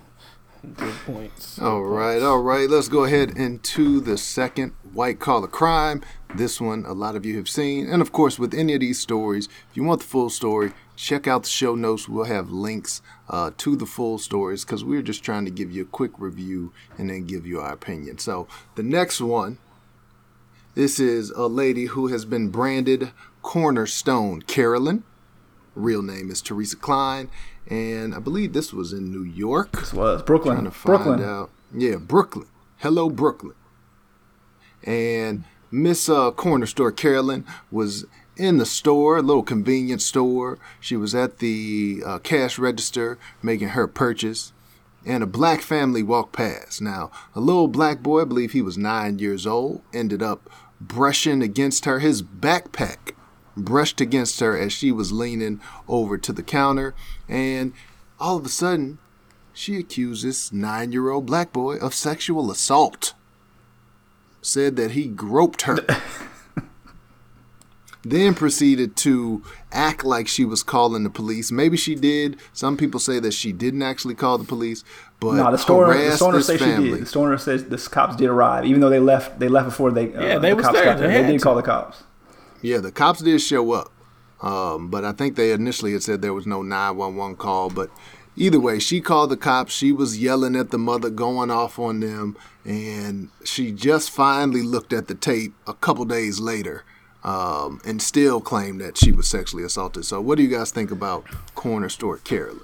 Good points. Good all right, points. all right. Let's go ahead into the second white collar crime. This one a lot of you have seen. And of course, with any of these stories, if you want the full story, check out the show notes. We'll have links uh, to the full stories because we're just trying to give you a quick review and then give you our opinion. So the next one, this is a lady who has been branded Cornerstone Carolyn. Real name is Teresa Klein. And I believe this was in New York. This was Brooklyn. Trying to find Brooklyn. Out. Yeah, Brooklyn. Hello, Brooklyn. And Miss uh, Corner Store Carolyn was in the store, a little convenience store. She was at the uh, cash register making her purchase. And a black family walked past. Now, a little black boy, I believe he was nine years old, ended up brushing against her. His backpack brushed against her as she was leaning over to the counter, and all of a sudden she accused this nine-year-old black boy of sexual assault, said that he groped her. then proceeded to act like she was calling the police. Maybe she did. Some people say that she didn't actually call the police, but no, the store the store says she did. The store says the cops did arrive, even though they left. They left before they. Uh, yeah, they the was cops there. Got there. They, they did call the cops. Yeah, the cops did show up, um, but I think they initially had said there was no nine one one call, but. Either way, she called the cops. She was yelling at the mother, going off on them, and she just finally looked at the tape a couple days later um, and still claimed that she was sexually assaulted. So what do you guys think about Corner Store Carolyn?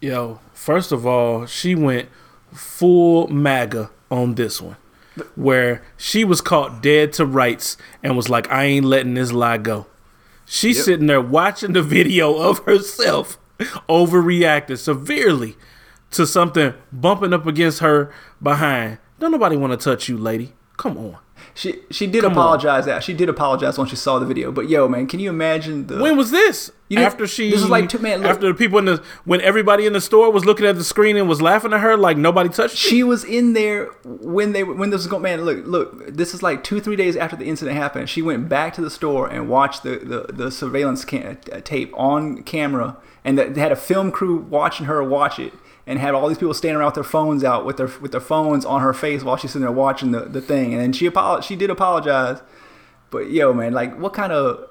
Yo, first of all, she went full MAGA on this one, where she was caught dead to rights and was like, I ain't letting this lie go. She's yep. sitting there watching the video of herself overreacted severely to something bumping up against her behind. Don't nobody want to touch you, lady. Come on. She she did Come apologize. That she did apologize when she saw the video. But yo, man, can you imagine the? When was this? You know, after she this was like two man. Look, after the people in the when everybody in the store was looking at the screen and was laughing at her like nobody touched. She you. was in there when they when this was going. Man, look look. This is like two three days after the incident happened. She went back to the store and watched the the, the surveillance can, tape on camera. And that had a film crew watching her watch it, and had all these people standing around with their phones out, with their with their phones on her face while she's sitting there watching the, the thing. And then she apolog- she did apologize, but yo man, like what kind of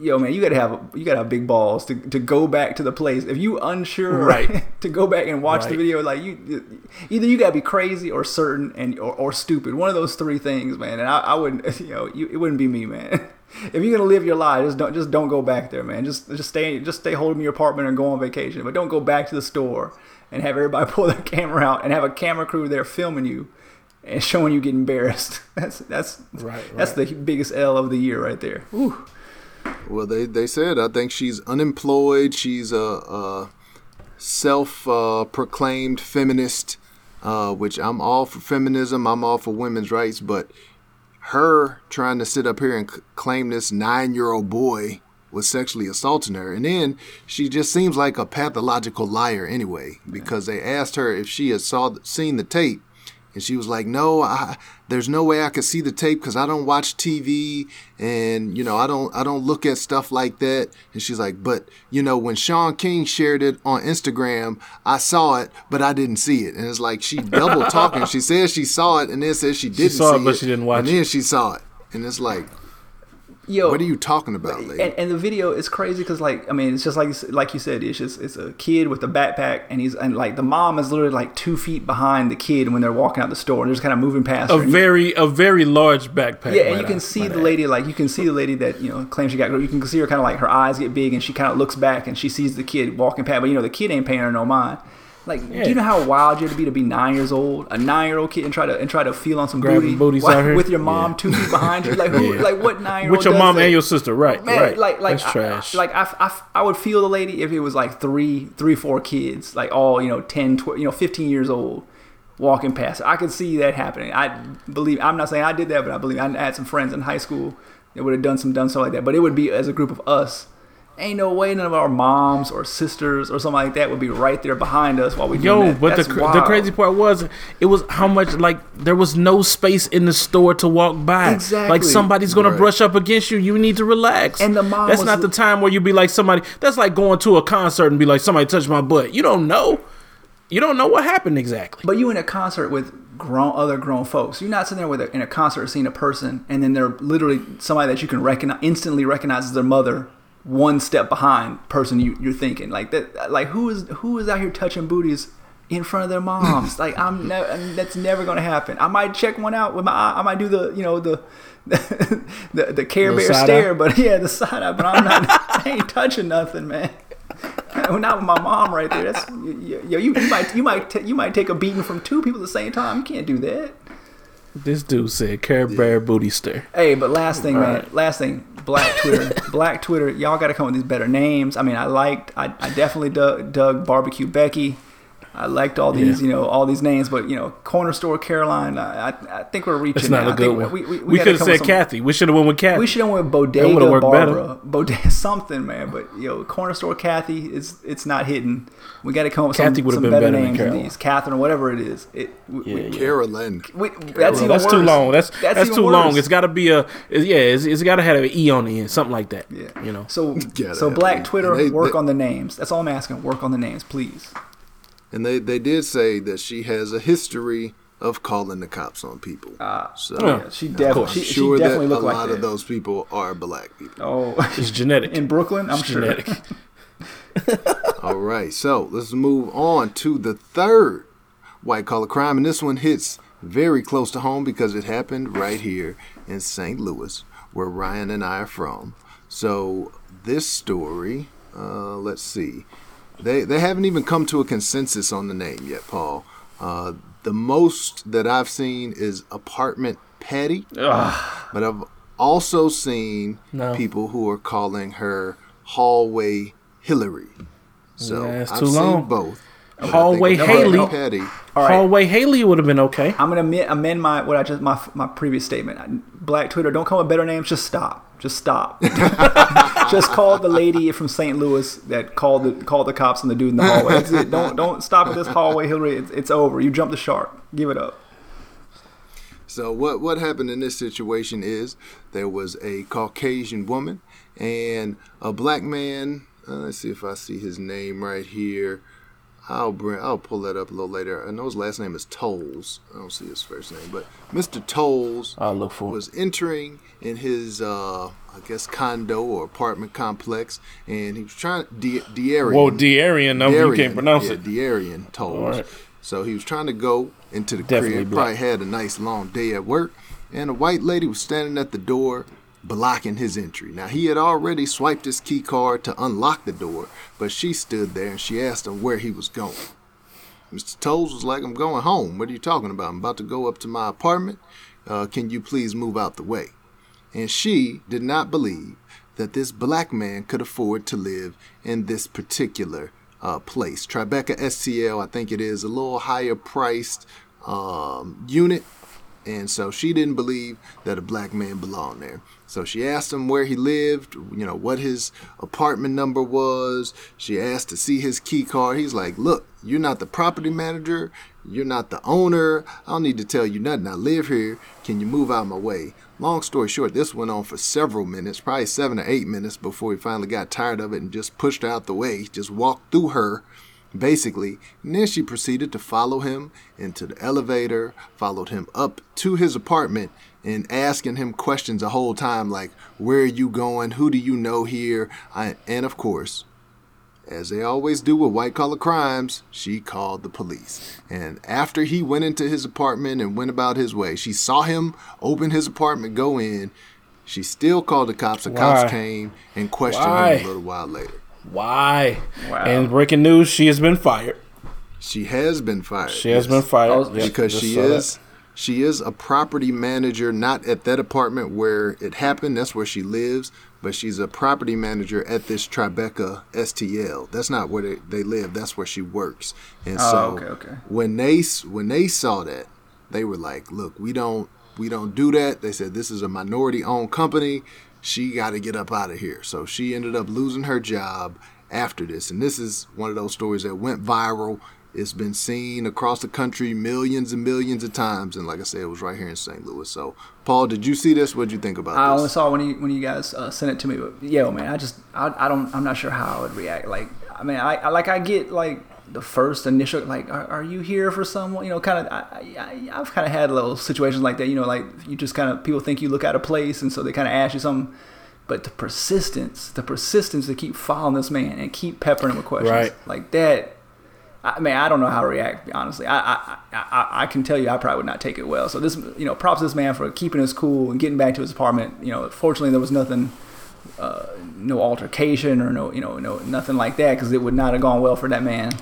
yo man, you gotta have you gotta have big balls to, to go back to the place if you unsure right. to go back and watch right. the video. Like you, either you gotta be crazy or certain and or, or stupid, one of those three things, man. And I, I wouldn't, you know, you, it wouldn't be me, man. If you're gonna live your life, just don't just don't go back there, man. Just just stay just stay home in your apartment and go on vacation. But don't go back to the store and have everybody pull their camera out and have a camera crew there filming you and showing you get embarrassed. That's that's right, that's right. the biggest L of the year right there. Whew. Well, they they said I think she's unemployed. She's a, a self-proclaimed uh, feminist, uh, which I'm all for feminism. I'm all for women's rights, but. Her trying to sit up here and c- claim this nine-year-old boy was sexually assaulting her. And then she just seems like a pathological liar anyway, because they asked her if she had saw seen the tape. And she was like, no, I, there's no way I could see the tape because I don't watch T V and, you know, I don't I don't look at stuff like that. And she's like, but, you know, when Sean King shared it on Instagram, I saw it, but I didn't see it. And it's like she double talking. She says she saw it and then says she didn't she saw see it. But it, she didn't watch and it. And then she saw it. And it's like, yo, what are you talking about, lady? And, and the video is crazy because, like, I mean, it's just like like you said, it's just it's a kid with a backpack, and he's and like the mom is literally like two feet behind the kid when they're walking out the store, and they're just kind of moving past. A her. very you, a very large backpack. Yeah, and you can out, see the out. lady, like you can see the lady that you know claims she got. You can see her kind of like her eyes get big, and she kind of looks back and she sees the kid walking past, but you know the kid ain't paying her no mind. Like, yeah. do you know how wild you have to be to be nine years old, a nine-year-old kid, and try to and try to feel on some Grabbing booty like, with your mom yeah. two feet behind you? Like, who, yeah. like what nine-year-old? With your mom that? And your sister, right? Man, right. Like, like, that's I, trash. Like, I, I, I would feel the lady if it was like three, three, four kids, like all you know, ten, twelve, you know, fifteen years old, walking past. I could see that happening. I believe. I'm not saying I did that, but I believe I had some friends in high school that would have done some done stuff like that. But it would be as a group of us. Ain't no way none of our moms or sisters or something like that would be right there behind us while we do that. Yo, but the, the crazy part was, it was how much, like, there was no space in the store to walk by. Exactly. Like, somebody's going right. to brush up against you. You need to relax. And the mom That's was, not the time where you be like somebody, that's like going to a concert and be like, somebody touched my butt. You don't know. You don't know what happened exactly. But you in a concert with grown other grown folks. You're not sitting there with a, in a concert seeing a person and then they're literally somebody that you can recognize, instantly recognize as their mother. One step behind person you, you're thinking like that, like who is who is out here touching booties in front of their moms? Like I'm never, I mean, that's never gonna happen. I might check one out with my eye. I might do the you know the the the, the Care Bear stare, eye. But yeah, the side eye. But I'm not, I ain't touching nothing, man. Not with my mom right there. That's yo, you, you, you might you might t- you might take a beating from two people at the same time. You can't do that. This dude said Care Bear booty stare. Hey, but last thing, man. Right. Last thing. Black Twitter, Black Twitter, y'all got to come up with these better names. I mean, I liked, I, I definitely dug, dug Barbecue Becky. I liked all these, yeah. you know, all these names, but you know, Corner Store Caroline. I, I, I think we're reaching. That's not now. a good one. We, we, we, we could have said Kathy. We should have went with Kathy. We should have went with Bodega Barbara, Bodega something, man. But you know, Corner Store Kathy is it's not hidden. We got to come up with Kathy some, some been better, better names than these, Catherine, whatever it is. It we, yeah, we, yeah. Carolyn. We, that's Carolyn. Even that's worse. too long. That's that's, that's too worse. long. It's got to be a yeah. It's, it's got to have an e on the end, something like that. Yeah, you know. So you so Black it. Twitter, they, work they, on the names. That's all I'm asking. Work on the names, please. And they, they did say that she has a history of calling the cops on people. Uh, so yeah, she definitely, she, she sure definitely that a lot like that. of those people are black people. Oh, it's genetic. In Brooklyn, I'm it's sure. Genetic. All right, so let's move on to the third white collar crime, and this one hits very close to home because it happened right here in Saint Louis, where Ryan and I are from. So this story, uh, let's see. They they haven't even come to a consensus on the name yet, Paul. Uh, the most that I've seen is Apartment Patty, Ugh. but I've also seen no. people who are calling her Hallway Hillary. So yeah, I've too seen long. both. Hallway Haley. Patty. All right. Hallway Haley would have been okay. I'm gonna amend, amend my what I just my my previous statement. Black Twitter, don't come with better names. Just stop. Just stop. Just call the lady from Saint Louis that called the called the cops on the dude in the hallway. That's it. Don't don't stop at this Hallway Hillary. It's, it's over. You jump the shark. Give it up. So what what happened in this situation is there was a Caucasian woman and a black man. Uh, let's see if I see his name right here. I'll bring. I'll pull that up a little later. I know his last name is Tolles. I don't see his first name, but Mister Tolles I'll look for was entering in his, uh, I guess, condo or apartment complex, and he was trying to De- De'Arian. Whoa, De'Arian. No, De'Arian, you can't pronounce yeah, it. De'Arian Tolles. Right. So he was trying to go into the Definitely crib. Black. Probably had a nice long day at work, and a white lady was standing at the door, blocking his entry. Now, he had already swiped his key card to unlock the door, but she stood there and she asked him where he was going. Mister Tolles was like, "I'm going home. What are you talking about? I'm about to go up to my apartment. Uh, can you please move out the way?" And she did not believe that this black man could afford to live in this particular uh, place. Tribeca S T L, I think it is, a little higher priced um, unit. And so she didn't believe that a black man belonged there. So she asked him where he lived, you know, what his apartment number was. She asked to see his key card. He's like, "Look, you're not the property manager. You're not the owner. I don't need to tell you nothing. I live here. Can you move out of my way?" Long story short, this went on for several minutes, probably seven or eight minutes before he finally got tired of it and just pushed her out the way, just walked through her. Basically, and then she proceeded to follow him into the elevator, followed him up to his apartment, and asking him questions the whole time, like, "Where are you going? Who do you know here?" I, and of course, as they always do with white-collar crimes, she called the police. And after he went into his apartment and went about his way, she saw him open his apartment, go in. She still called the cops. The Why? cops came and questioned Why? him a little while later. Why? Wow. And breaking news, she has been fired. She has been fired. She has yes. been fired. Yep, because she is that. she is a property manager, not at that apartment where it happened. That's where she lives. But she's a property manager at this Tribeca S T L. That's not where they, they live. That's where she works. And oh, so okay, okay. when they when they saw that, they were like, "Look, we don't we don't do that." They said, "This is a minority-owned company. She got to get up out of here." So she ended up losing her job after this. And this is one of those stories that went viral. It's been seen across the country millions and millions of times. And like I said, it was right here in Saint Louis. So, Paul, did you see this? What did you think about I this? I only saw when you when you guys uh, sent it to me. But yo, man, I just I, I don't I'm not sure how I would react. Like, I mean, I, I like I get like the first initial like, are, are you here for someone? You know, kind of. I, I, I've kind of had little situations like that. You know, like you just kind of people think you look out of place, and so they kind of ask you something. But the persistence, the persistence to keep following this man and keep peppering him with questions right. like that. I mean, I don't know how to react. Honestly, I, I, I, I can tell you, I probably would not take it well. So this, you know, props to this man for keeping his cool and getting back to his apartment. You know, fortunately there was nothing, uh, no altercation or no, you know, no nothing like that because it would not have gone well for that man.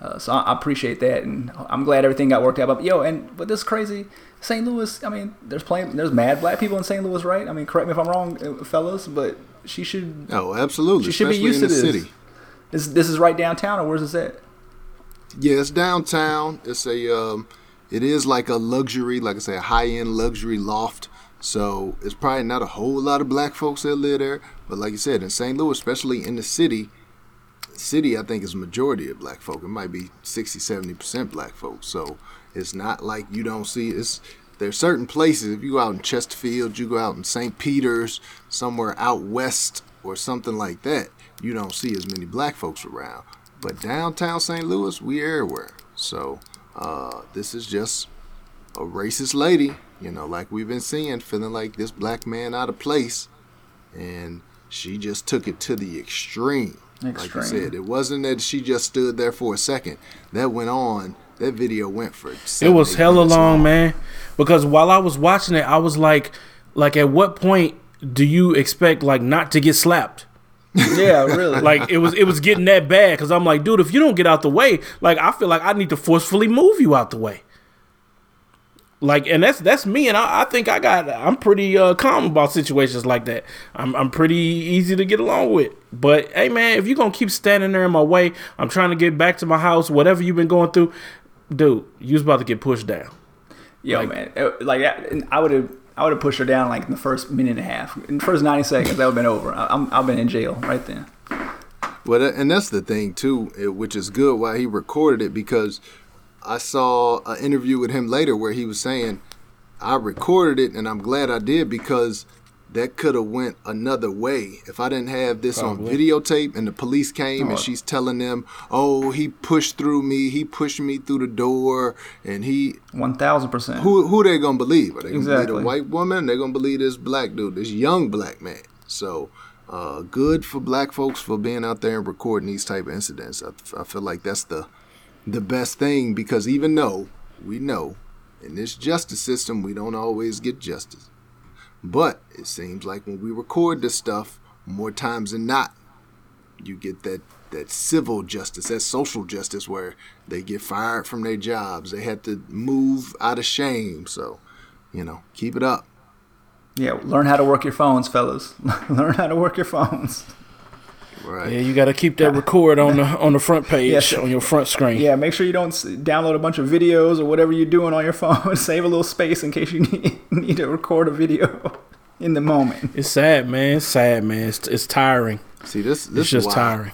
Uh, so I appreciate that, and I'm glad everything got worked out. But yo, and but this crazy Saint Louis. I mean, there's plenty, there's mad black people in Saint Louis, right? I mean, correct me if I'm wrong, fellas, but she should. Oh, absolutely. She should Especially be used in to the this. City. This this is right downtown, or where's this at? Yeah, it's downtown. It's a, um, it is like a luxury, like I say, a high-end luxury loft. So it's probably not a whole lot of black folks that live there. But like you said, in Saint Louis, especially in the city, city I think is majority of black folk. It might be sixty, seventy percent black folks. So it's not like you don't see it's. There's certain places, if you go out in Chesterfield, you go out in Saint Peter's, somewhere out west or something like that, you don't see as many black folks around. But downtown Saint Louis, we everywhere. So uh, this is just a racist lady, you know, like we've been seeing, feeling like this black man out of place. And she just took it to the extreme. extreme. Like I said, it wasn't that she just stood there for a second. That went on. That video went for seven, it was hella long, long, man. Because while I was watching it, I was like, like at what point do you expect like not to get slapped? Yeah, really. Like it was, it was getting that bad. Because I'm like, dude, if you don't get out the way, like I feel like I need to forcefully move you out the way. Like, and that's that's me, and I, I think I got. I'm pretty uh, calm about situations like that. I'm I'm pretty easy to get along with. But hey, man, if you're gonna keep standing there in my way, I'm trying to get back to my house. Whatever you've been going through, dude, you was about to get pushed down. Yo, like, man, it, like I would have I would have pushed her down like in the first minute and a half, in the first ninety seconds, that would have been over. I, I'm I've been in jail right then. Well, and that's the thing too, which is good why he recorded it, because I saw an interview with him later where he was saying, I recorded it and I'm glad I did, because that could have went another way. If I didn't have this Probably. on videotape and the police came oh. and she's telling them, oh, he pushed through me. He pushed me through the door and he... one thousand percent. Who who they going to believe? Are they going to exactly. believe a white woman? They're going to believe this black dude, this young black man. So uh, good for black folks for being out there and recording these type of incidents. I, I feel like that's the... the best thing, because even though we know in this justice system we don't always get justice, but it seems like when we record this stuff, more times than not you get that that civil justice, that social justice, where they get fired from their jobs, they have to move out of shame. So, you know, keep it up. Yeah, learn how to work your phones, fellas. Learn how to work your phones. Right. Yeah, you got to keep that record on the on the front page, yes. on your front screen. Yeah, make sure you don't download a bunch of videos or whatever you're doing on your phone. Save a little space in case you need, need to record a video in the moment. It's sad, man. It's sad, man. It's, it's tiring. See, this, this it's just why. tiring.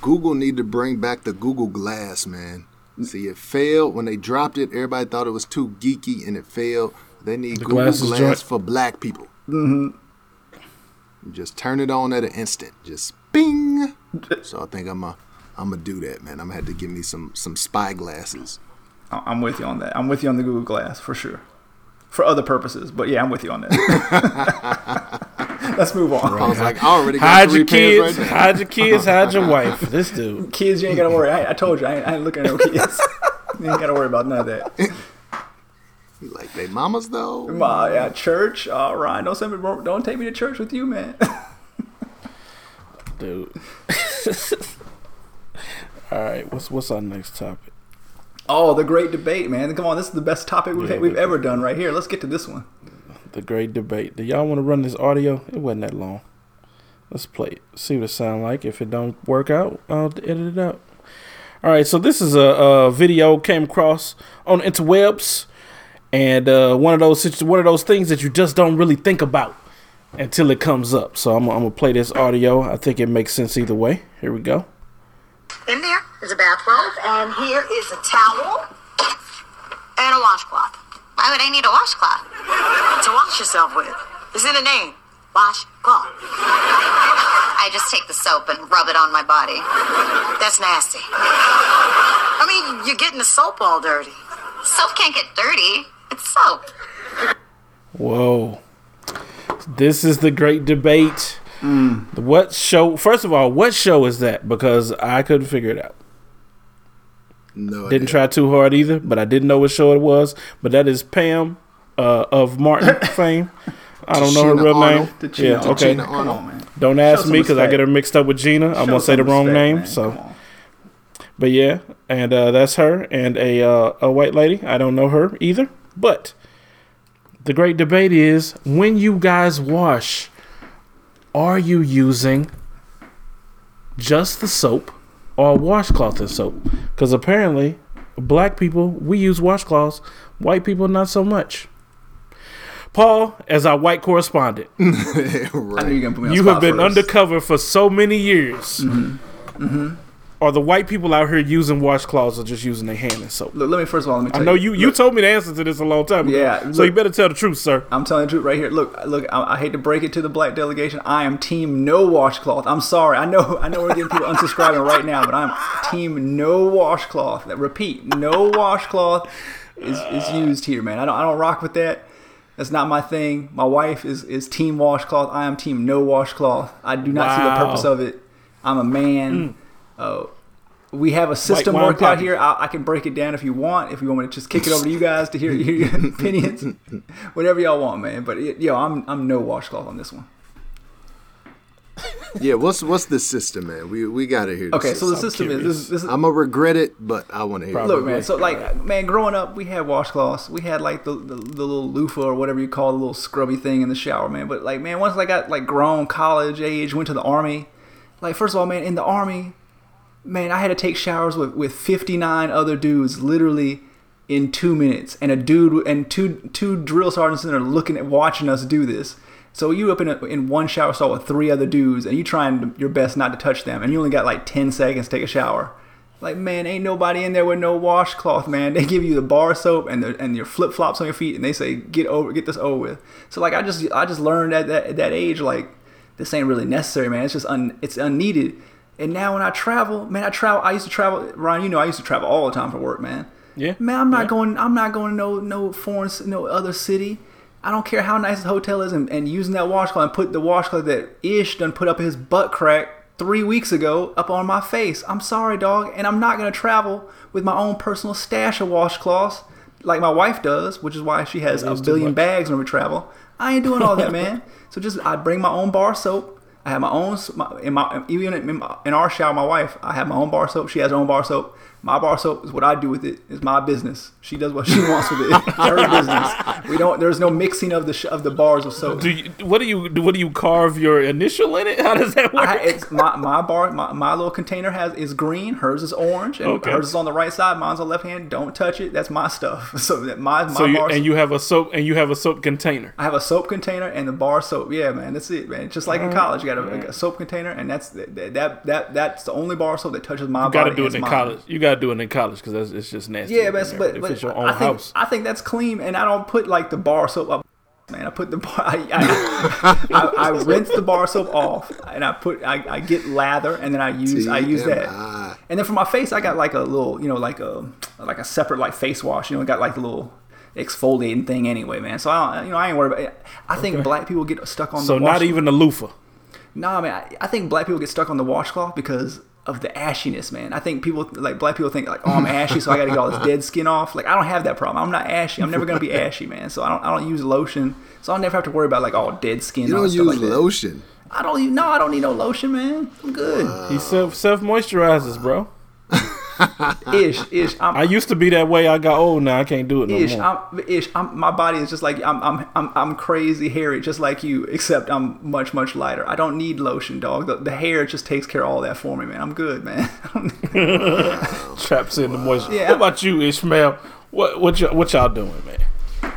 Google need to bring back the Google Glass, man. See, it failed. When they dropped it, everybody thought it was too geeky, and it failed. They need the Google Glass, glass for black people. Mm-hmm. Just turn it on at an instant. Just bing. So I think I'm a, I'm gonna do that, man. I'm gonna have to give me some some spy glasses. I'm with you on that. I'm with you on the Google Glass for sure, for other purposes. But yeah, I'm with you on that. Let's move on. Right. I was like, I already got hide three your kids, right now. Hide your kids, hide your wife. This dude, kids, you ain't gotta worry. I, I told you, I ain't, I ain't looking at no kids. You ain't gotta worry about none of that. You like they mamas though? My yeah, church. All right, don't send me. Don't take me to church with you, man. Dude. All right, what's what's our next topic? Oh, the great debate, man! Come on, this is the best topic we've yeah, had, we've ever good. done right here. Let's get to this one. The great debate. Do y'all want to run this audio? It wasn't that long. Let's play it. See what it sound like. If it don't work out, I'll edit it out. All right, so this is a, a video came across on the interwebs. And uh, one of those one of those things that you just don't really think about until it comes up. So I'm, I'm going to play this audio. I think it makes sense either way. Here we go. In there is a bathrobe, and here is a towel and a washcloth. Why would I need a washcloth? To wash yourself with. It's in the name. Washcloth. I just take the soap and rub it on my body. That's nasty. I mean, you're getting the soap all dirty. Soap can't get dirty. It's soap. Whoa. This is the great debate. Mm. What show? First of all, what show is that? Because I couldn't figure it out. No, didn't idea. try too hard either, but I didn't know what show it was. But that is Pam uh, of Martin fame. I don't know her real Arnold. name. Gina, yeah, okay. Gina Arnold, man. Don't ask me because I get her mixed up with Gina. Show I'm gonna say the wrong mistake, name. Man. So, but yeah, and uh, that's her and a uh, a white lady. I don't know her either, but. The great debate is, when you guys wash, are you using just the soap or washcloth and soap. Because apparently, black people, we use washcloths. White people, not so much. Paul, as our white correspondent, right. I knew you, gonna put me on you spot have been first. Undercover for so many years. Mm-hmm. Mm-hmm. Are the white people out here using washcloths or just using their hand and soap? Look, let me first of all. Let me tell I know you. You, you told me the answer to this a long time ago. Yeah. Look, so you better tell the truth, sir. I'm telling the truth right here. Look, look. I, I hate to break it to the black delegation. I am team no washcloth. I'm sorry. I know. I know we're getting people unsubscribing right now, but I'm team no washcloth. Repeat, no washcloth is, is used here, man. I don't. I don't rock with that. That's not my thing. My wife is, is team washcloth. I am team no washcloth. I do not wow. see the purpose of it. I'm a man. Mm. Uh, we have a system like worked out here. I, I can break it down if you want. If you want me to just kick it over to you guys to hear, hear your opinions. Whatever y'all want, man. But, it, yo, I'm I'm no washcloth on this one. Yeah, what's what's the system, man? We we got to hear. Okay, system. So the system is, this is, this is I'm gonna regret it, but I want to hear. Probably. Look, man. So like, man, growing up, we had washcloths. We had like the, the the little loofah or whatever you call the little scrubby thing in the shower, man. But like, man, once I got like grown, college age, went to the army. Like, first of all, man, in the army, man, I had to take showers with with fifty-nine other dudes, literally. In two minutes, and a dude and two two drill sergeants in there looking at watching us do this. So you up in a, in one shower stall with three other dudes, and you trying your best not to touch them, and you only got like ten seconds to take a shower. Like, man, ain't nobody in there with no washcloth, man. They give you the bar soap and the, and your flip flops on your feet, and they say get over get this over with. So like, I just I just learned at that at that age, like, this ain't really necessary, man. It's just un, it's unneeded. And now when I travel, man, I travel. I used to travel, Ryan. You know, I used to travel all the time for work, man. Yeah. Man, I'm not yeah. going. I'm not going to no no foreign no other city. I don't care how nice the hotel is, and, and using that washcloth and put the washcloth that Ish done put up his butt crack three weeks ago up on my face. I'm sorry, dog, and I'm not gonna travel with my own personal stash of washcloths like my wife does, which is why she has a billion bags when we travel. I ain't doing all that, man. So just I bring my own bar soap. I have my own my, in my even in, my, in our shower. My wife, I have my own bar soap. She has her own bar soap. My bar soap is what I do with it. It's my business. She does what she wants with it. It's her business. We don't. There's no mixing of the sh- of the bars of soap. Do you, what do you what do you carve your initial in it? How does that work? I, it's my my bar my, my little container has is green. Hers is orange. And okay. Hers is on the right side. Mine's on the left hand. Don't touch it. That's my stuff. So that my my so you, bar. And soap. you have a soap and you have a soap container. I have a soap container and the bar soap. Yeah, man. That's it, man. Just like in college, you got a, a soap container, and that's that, that that that's the only bar soap that touches my. You got to do it in mine. college. You got to do it in college because it's just nasty. Yeah, but, but, but it's your own I think, house. I think that's clean, and I don't put like the bar soap up. Man, I put the bar. I I, I, I rinse the bar soap off, and I put I, I get lather, and then I use T M I. I use that, and then for my face, I got like a little, you know, like a like a separate like face wash. You know, I got like a little exfoliating thing anyway, man. So I don't, you know, I ain't worried about it. I think okay. black people get stuck on. So the not even the loofah. No, nah, I mean, I, I think black people get stuck on the washcloth because of the ashiness, man. I think people, like, black people think, like, oh, I'm ashy, so I got to get all this dead skin off. Like, I don't have that problem. I'm not ashy. I'm never going to be ashy, man. So I don't I don't use lotion. So I'll never have to worry about, like, all dead skin. You don't use like lotion. That. I don't use, no, I don't need no lotion, man. I'm good. Wow. He self, self-moisturizes, bro. ish, ish. I'm, I used to be that way. I got old now. I can't do it no ish, more. I'm, ish, I'm, my body is just like, I'm, I'm, I'm, I'm crazy hairy, just like you, except I'm much, much lighter. I don't need lotion, dog. The, the hair just takes care of all that for me, man. I'm good, man. wow. Traps in wow. the moisture. Yeah, what about you, Ishmael? What, what, y- what y'all doing, man?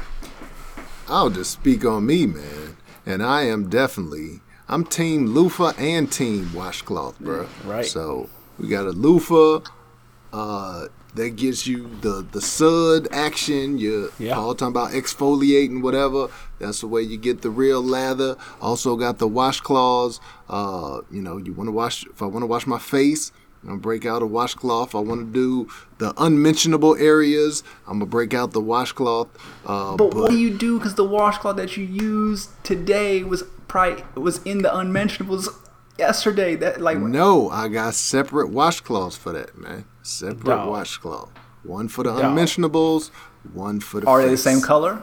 I'll just speak on me, man. And I am definitely, I'm team loofah and team washcloth, bro. Right. So we got a loofah. Uh, that gives you the, the sud action. You're yeah. all talking about exfoliating, whatever. That's the way you get the real lather. Also got the washcloths. Uh, you know, you want to wash. If I want to wash my face, I'm gonna break out a washcloth. If I want to do the unmentionable areas, I'm gonna break out the washcloth. Uh, but, but what do you do? Because the washcloth that you used today was probably was in the unmentionables yesterday. That like no, I got separate washcloths for that, man. Separate Dog. washcloth. One for the Dog. unmentionables, one for the Are face. They the same color?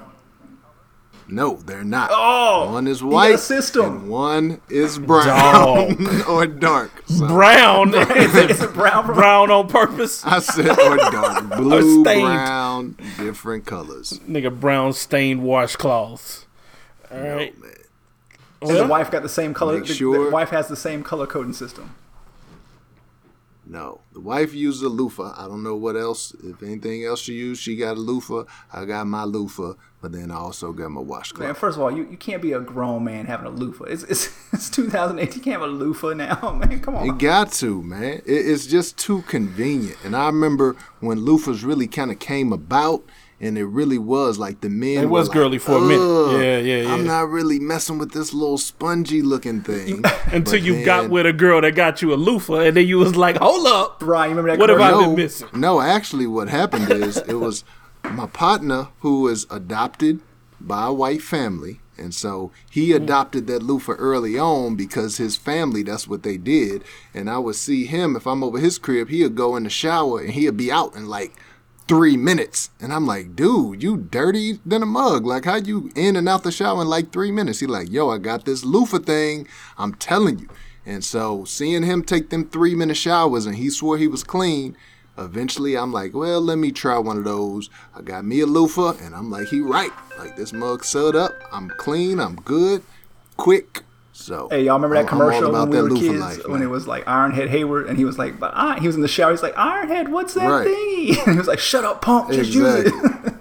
No, they're not. Oh, one is white and one is brown or dark. So. Brown? is, it, is it brown? Brown on purpose? I said or dark. Blue, or brown, different colors. Nigga, brown stained washcloths. All right. No, man. And yeah. the wife got the same color. The, sure. the wife has the same color coding system. No. The wife used a loofah. I don't know what else. If anything else she used, she got a loofah. I got my loofah, but then I also got my washcloth. Man, first of all, you, you can't be a grown man having a loofah. It's it's, it's two thousand eight. You can't have a loofah now, man. Come on. You got to, man. It, it's just too convenient. And I remember when loofahs really kind of came about, and it really was like the men. It was girly like, for a minute. Yeah, yeah, yeah. I'm not really messing with this little spongy looking thing. Until but you then, got with a girl that got you a loofah, and then you was like, hold up. Brian, remember that? What girl? have no, I been missing? No, actually, what happened is it was my partner who was adopted by a white family. And so he adopted that loofah early on because his family, that's what they did. And I would see him, if I'm over his crib, he would go in the shower and he would be out in like three minutes, and I'm like, dude, you dirty than a mug. Like, how you in and out the shower in like three minutes? He like, yo, I got this loofah thing, I'm telling you. And so seeing him take them three minute showers and he swore he was clean, eventually I'm like, well, let me try one of those. I got me a loofah, and I'm like, he right, like this mug sewed up, I'm clean, I'm good, quick. So, hey, y'all remember that I'm, commercial I'm when we were kids life, when it was like Ironhead Hayward, and he was like, but I, he was in the shower, he's like, Ironhead, what's that right. thingy? And he was like, shut up, punk, just exactly. use it.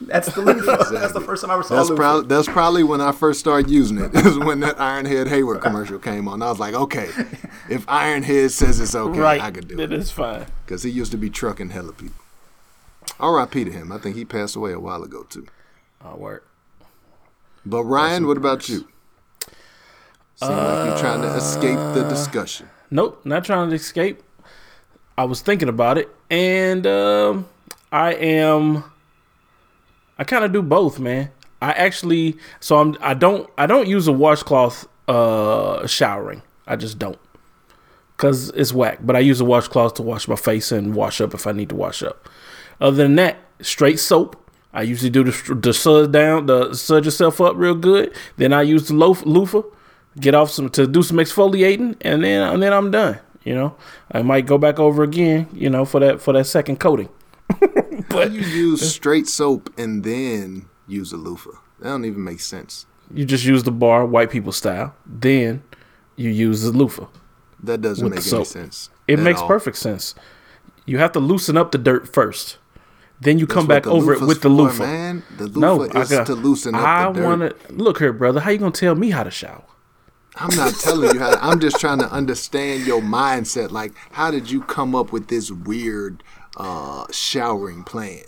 That's the loofah. Exactly. That's the first time I ever saw that's loofah. Prob- that's probably when I first started using it. It was when that Ironhead Hayward commercial came on. I was like, okay, if Ironhead says it's okay, right. I could do it. It is fine. Because he used to be trucking hella people. R I P to him. I think he passed away a while ago, too. Oh, word. But Ryan, what about works. you? Seems like you're trying to escape the discussion. Uh, nope, not trying to escape. I was thinking about it, and um, I am. I kind of do both, man. I actually, so I'm. I don't. I don't use a washcloth uh, showering. I just don't, cause it's whack. But I use a washcloth to wash my face and wash up if I need to wash up. Other than that, straight soap. I usually do the the sud down, the sud yourself up real good. Then I use the loaf, loofah. Get off some to do some exfoliating, and then and then I'm done. You know, I might go back over again. You know, for that for that second coating. But you use straight soap and then use a loofah. That don't even make sense. You just use the bar white people style. Then you use the loofah. That doesn't make any sense. It makes all. perfect sense. You have to loosen up the dirt first. Then you That's come back over it with the loofah. For, man. The loofah no, is I gotta, to loosen up I the dirt. I want to look here, brother. How you gonna tell me how to shower? I'm not telling you how to, I'm just trying to understand your mindset. Like, how did you come up with this weird uh, showering plan?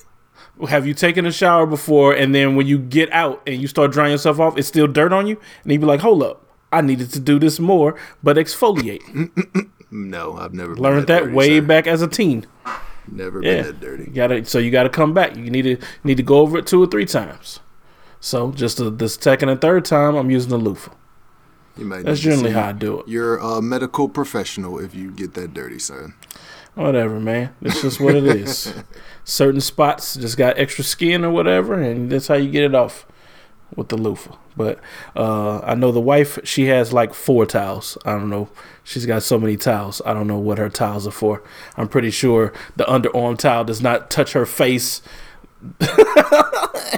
Have you taken a shower before, and then when you get out and you start drying yourself off, it's still dirt on you? And you'd be like, hold up, I needed to do this more, but exfoliate. No, I've never learned that, that dirty, way sir. back as a teen. Never yeah. been that dirty. You gotta, so you got to come back. You need to need to go over it two or three times. So just the, the second and third time, I'm using the loofah. You might That's generally how I do it. You're a medical professional if you get that dirty, son. Whatever, man. It's just what it is. Certain spots just got extra skin or whatever, and that's how you get it off with the loofah. But uh, I know the wife, she has like four towels. I don't know. She's got so many towels. I don't know what her towels are for. I'm pretty sure the underarm towel does not touch her face.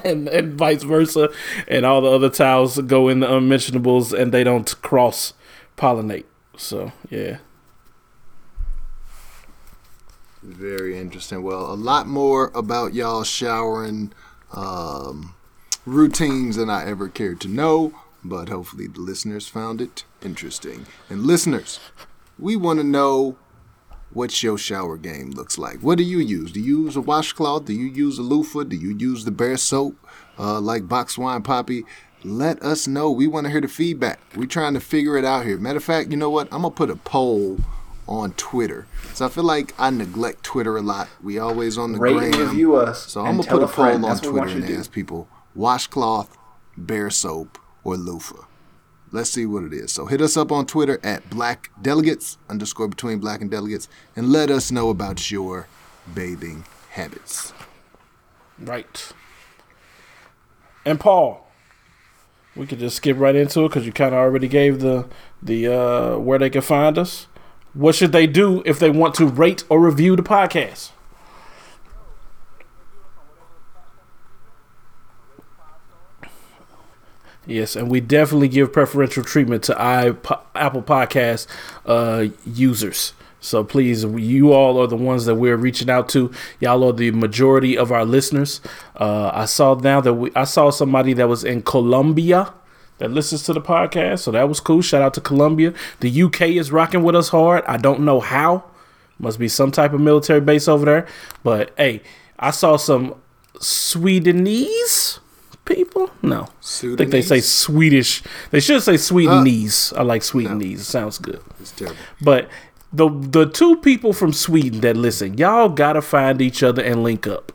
and, and vice versa, and all the other towels go in the unmentionables, and they don't cross pollinate. So yeah, very interesting. Well, a lot more about y'all showering um, routines than I ever cared to know, but hopefully the listeners found it interesting. And listeners, we want to know what your shower game looks like. What do you use? Do you use a washcloth? Do you use a loofah? Do you use the bare soap uh, like box wine poppy? Let us know. We want to hear the feedback. We're trying to figure it out here. Matter of fact, you know what? I'm going to put a poll on Twitter. So I feel like I neglect Twitter a lot. We always on the Rate gram. And review us. So I'm going to put a poll That's on Twitter and ask people, washcloth, bare soap, or loofah. Let's see what it is. So hit us up on Twitter at Black Delegates, underscore between Black and Delegates, and let us know about your bathing habits. Right. And Paul, we could just skip right into it because you kind of already gave the the uh, where they can find us. What should they do if they want to rate or review the podcast? Yes, and we definitely give preferential treatment to iP- Apple Podcast uh, users. So please, you all are the ones that we're reaching out to. Y'all are the majority of our listeners. Uh, I saw now that we, I saw somebody that was in Colombia that listens to the podcast. So that was cool. Shout out to Colombia. The U K is rocking with us hard. I don't know how. Must be some type of military base over there. But hey, I saw some Swedenese people. No, Sudanese? I think they say Swedish. They should say Swedenese. Uh, I like Swedenese. No. It sounds good. It's terrible. But the the two people from Sweden that listen, y'all gotta find each other and link up.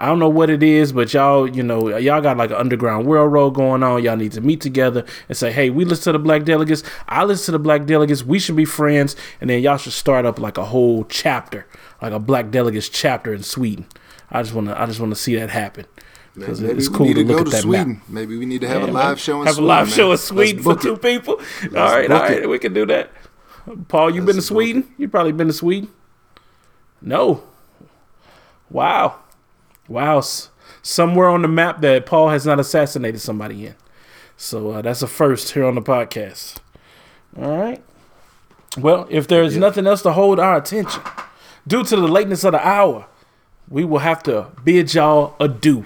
I don't know what it is, but y'all, you know, y'all got like an underground railroad going on. Y'all need to meet together and say, hey, we listen to the Black Delegates. I listen to the Black Delegates. We should be friends. And then y'all should start up like a whole chapter, like a Black Delegates chapter in Sweden. I just wanna, I just wanna see that happen. Because it's cool to, to look at to that Sweden. Map. Maybe we need to have yeah, a live show in have Sweden. Have a live man. show in Sweden for two it. people. Let's all right, all right, it. we can do that. Paul, you Let's been to Sweden? You probably been to Sweden? No. Wow. Wow, somewhere on the map that Paul has not assassinated somebody in. So uh, that's a first here on the podcast. All right. Well, if there is yeah. nothing else to hold our attention, due to the lateness of the hour, we will have to bid y'all adieu.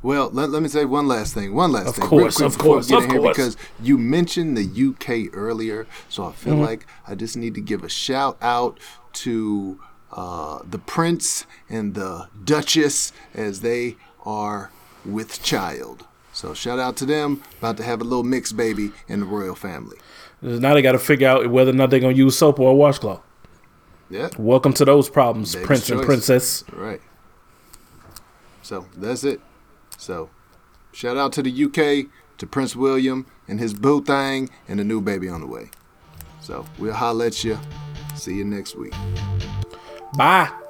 Well, let, let me say one last thing. One last of thing. Course, quick, of course, of course. Because you mentioned the U K earlier, so I feel mm-hmm. like I just need to give a shout out to... Uh, the Prince and the Duchess, as they are with child. So shout out to them. About to have a little mixed baby in the royal family. Now they got to figure out whether or not they're going to use soap or a washcloth. Yeah. Welcome to those problems, Baby's Prince choice. And Princess. All right. So that's it. So shout out to the U K, to Prince William and his boo thing, and a new baby on the way. So we'll holler at you. See you next week. Bye.